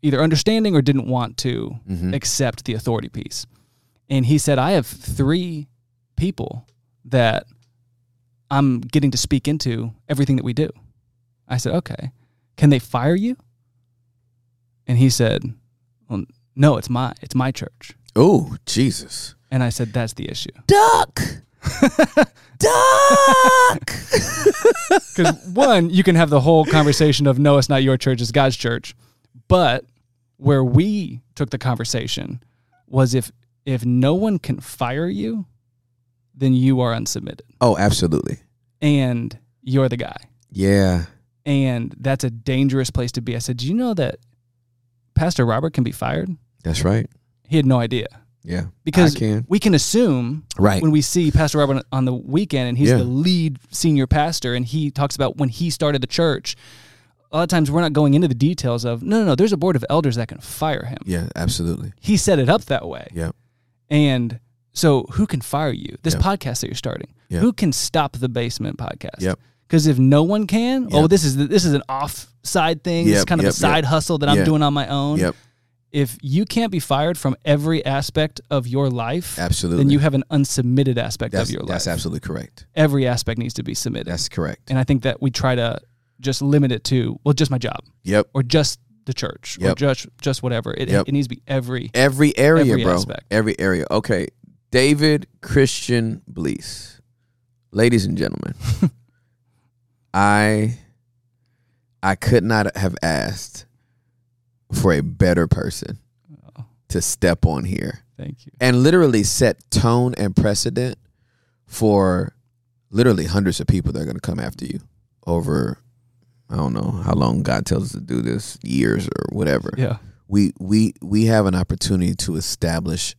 either understanding or didn't want to mm-hmm. accept the authority piece. And he said, I have three people that I'm getting to speak into everything that we do. I said, okay, can they fire you? And he said, well, no, it's my it's my church. Oh, Jesus. And I said, that's the issue. Duck! Duck! Because one, you can have the whole conversation of, no, it's not your church, it's God's church. But where we took the conversation was, if if no one can fire you, then you are unsubmitted. Oh, absolutely. And you're the guy. Yeah. And that's a dangerous place to be. I said, do you know that Pastor Robert can be fired? That's right. He had no idea. Yeah. Because can. we can assume right. when we see Pastor Robert on the weekend, and he's yeah. the lead senior pastor, and he talks about when he started the church. A lot of times we're not going into the details of, no, no, no, there's a board of elders that can fire him. Yeah, absolutely. He set it up that way. Yeah. And so who can fire you? This yep. podcast that you're starting. Yep. Who can stop the Basement podcast? Yep. Because if no one can, yep. oh, this is this is an off-side thing. Yep, it's kind of yep, a side yep. hustle that I'm yep. doing on my own. Yep. If you can't be fired from every aspect of your life, absolutely. then you have an unsubmitted aspect that's, of your life. That's absolutely correct. Every aspect needs to be submitted. That's correct. And I think that we try to just limit it to, well, just my job. Yep. Or just the church. Yep. Or just, just whatever. It, yep. it, it needs to be every Every area, every bro. Aspect. Every area. Okay. David Christian Blees. Ladies and gentlemen. I I could not have asked for a better person oh. to step on here. Thank you. And literally set tone and precedent for literally hundreds of people that are going to come after you over, I don't know, how long God tells us to do this, years or whatever. Yeah. We we we have an opportunity to establish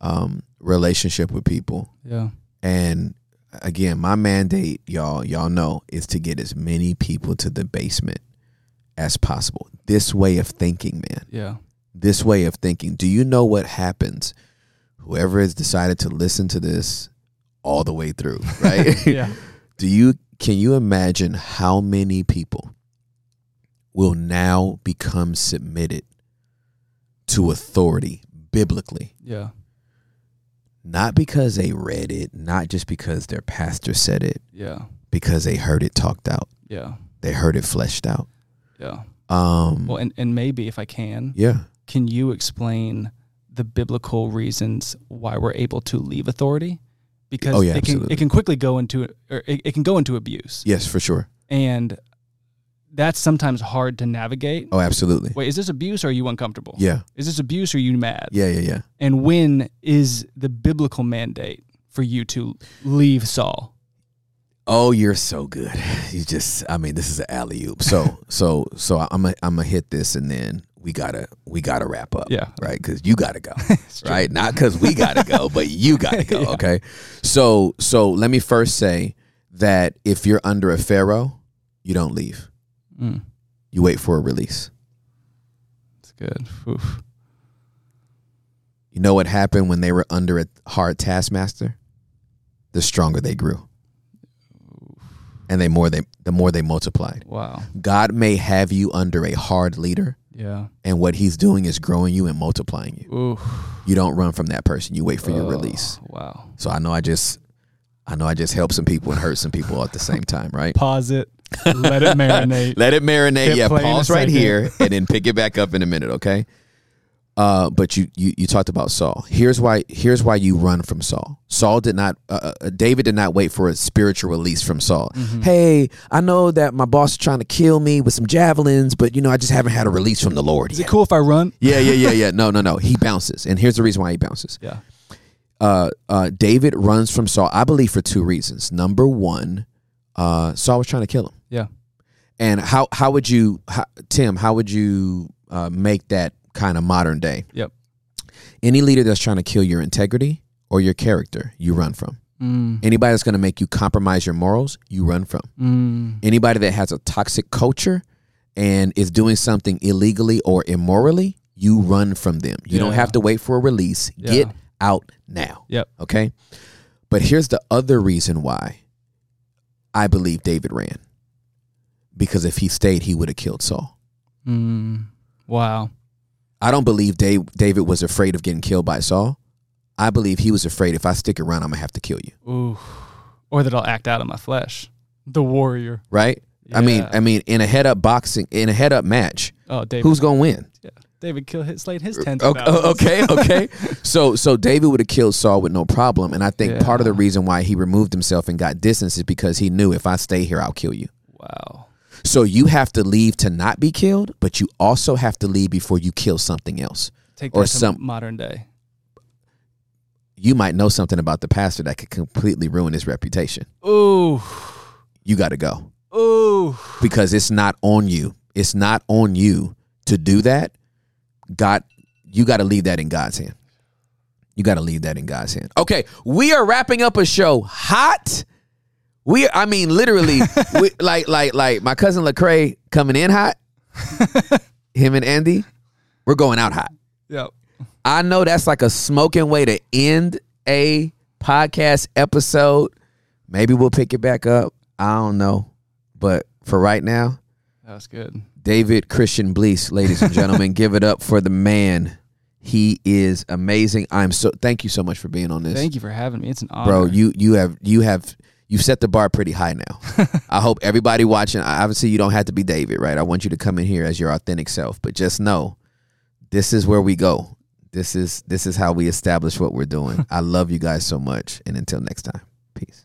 um, relationship with people. Yeah. And again, my mandate, y'all, y'all know, is to get as many people to the basement as possible. This way of thinking, man. Yeah. This way of thinking. Do you know what happens? Whoever has decided to listen to this all the way through, right? yeah. Do you, can you imagine how many people will now become submitted to authority biblically. Yeah. Not because they read it, not just because their pastor said it. Yeah. Because they heard it talked out. Yeah. They heard it fleshed out. Yeah. Um, well, and, and maybe if I can, yeah. Can you explain the biblical reasons why we're able to leave authority? Because oh, yeah, it, can, it can quickly go into, or it, it can go into abuse. Yes, for sure. And that's sometimes hard to navigate. Oh, absolutely. Wait, is this abuse or are you uncomfortable? Yeah. Is this abuse or are you mad? Yeah, yeah, yeah. And when is the biblical mandate for you to leave Saul? Oh, you're so good. You just, I mean, this is an alley-oop. So, so, so I'm a, I'm a hit this and then we gotta, we gotta wrap up. Yeah. Right. Cause you gotta go. Right. True. Not cause we gotta go, but you gotta go. Yeah. Okay. So, so let me first say that if you're under a Pharaoh, you don't leave. Mm. You wait for a release. That's good. Oof. You know what happened when they were under a hard taskmaster? The stronger they grew. And they more they the more they multiplied. Wow. God may have you under a hard leader. Yeah. And what he's doing is growing you and multiplying you. Oof. You don't run from that person. You wait for oh, your release. Wow. So I know I just I know I just helped some people and hurt some people at the same time, right? Pause it. Let it marinate. Let it marinate. Get yeah, pause right here and then pick it back up in a minute, okay? Uh, but you, you you talked about Saul. Here's why. Here's why you run from Saul. Saul did not. Uh, uh, David did not wait for a spiritual release from Saul. Mm-hmm. Hey, I know that my boss is trying to kill me with some javelins, but you know I just haven't had a release from the Lord. Is yet. It cool if I run? Yeah, yeah, yeah, yeah. No, no, no. He bounces, and here's the reason why he bounces. Yeah. Uh, uh, David runs from Saul, I believe, for two reasons. Number one, uh, Saul was trying to kill him. Yeah. And how how would you, how, Tim? How would you uh, make that? Kind of modern day. Yep. Any leader that's trying to kill your integrity or your character, you run from. Mm. Anybody that's going to make you compromise your morals, you run from. Mm. Anybody that has a toxic culture and is doing something illegally or immorally, you run from them. You yeah. don't have to wait for a release. Yeah. Get out now. Yep. Okay. But here's the other reason why I believe David ran. Because if he stayed, he would have killed Saul. Mm. Wow. I don't believe Dave, David was afraid of getting killed by Saul. I believe he was afraid, if I stick around, I'm going to have to kill you. Ooh. Or that I'll act out of my flesh. The warrior. Right? Yeah. I mean, I mean, in a head-up boxing, in a head-up match, oh, David, who's going to win? Yeah. David kill his, slayed his tenth. Okay, okay, okay. So so David would have killed Saul with no problem, and I think yeah. part of the reason why he removed himself and got distance is because he knew, if I stay here, I'll kill you. Wow. So you have to leave to not be killed, but you also have to leave before you kill something else. Take that or some, to modern day. You might know something about the pastor that could completely ruin his reputation. Ooh. You got to go. Ooh. Because it's not on you. It's not on you to do that. God, you got to leave that in God's hand. You got to leave that in God's hand. Okay, we are wrapping up a show hot. We, I mean, literally, we, like, like, like my cousin Lecrae coming in hot. Him and Andy, we're going out hot. Yep. I know that's like a smoking way to end a podcast episode. Maybe we'll pick it back up. I don't know, but for right now, that's good. David Christian Blees, ladies and gentlemen, give it up for the man. He is amazing. I'm so thank you so much for being on this. Thank you for having me. It's an honor, bro. You you have you have. You've set the bar pretty high now. I hope everybody watching, obviously you don't have to be David, right? I want you to come in here as your authentic self, but just know this is where we go. This is this is how we establish what we're doing. I love you guys so much, and until next time, peace.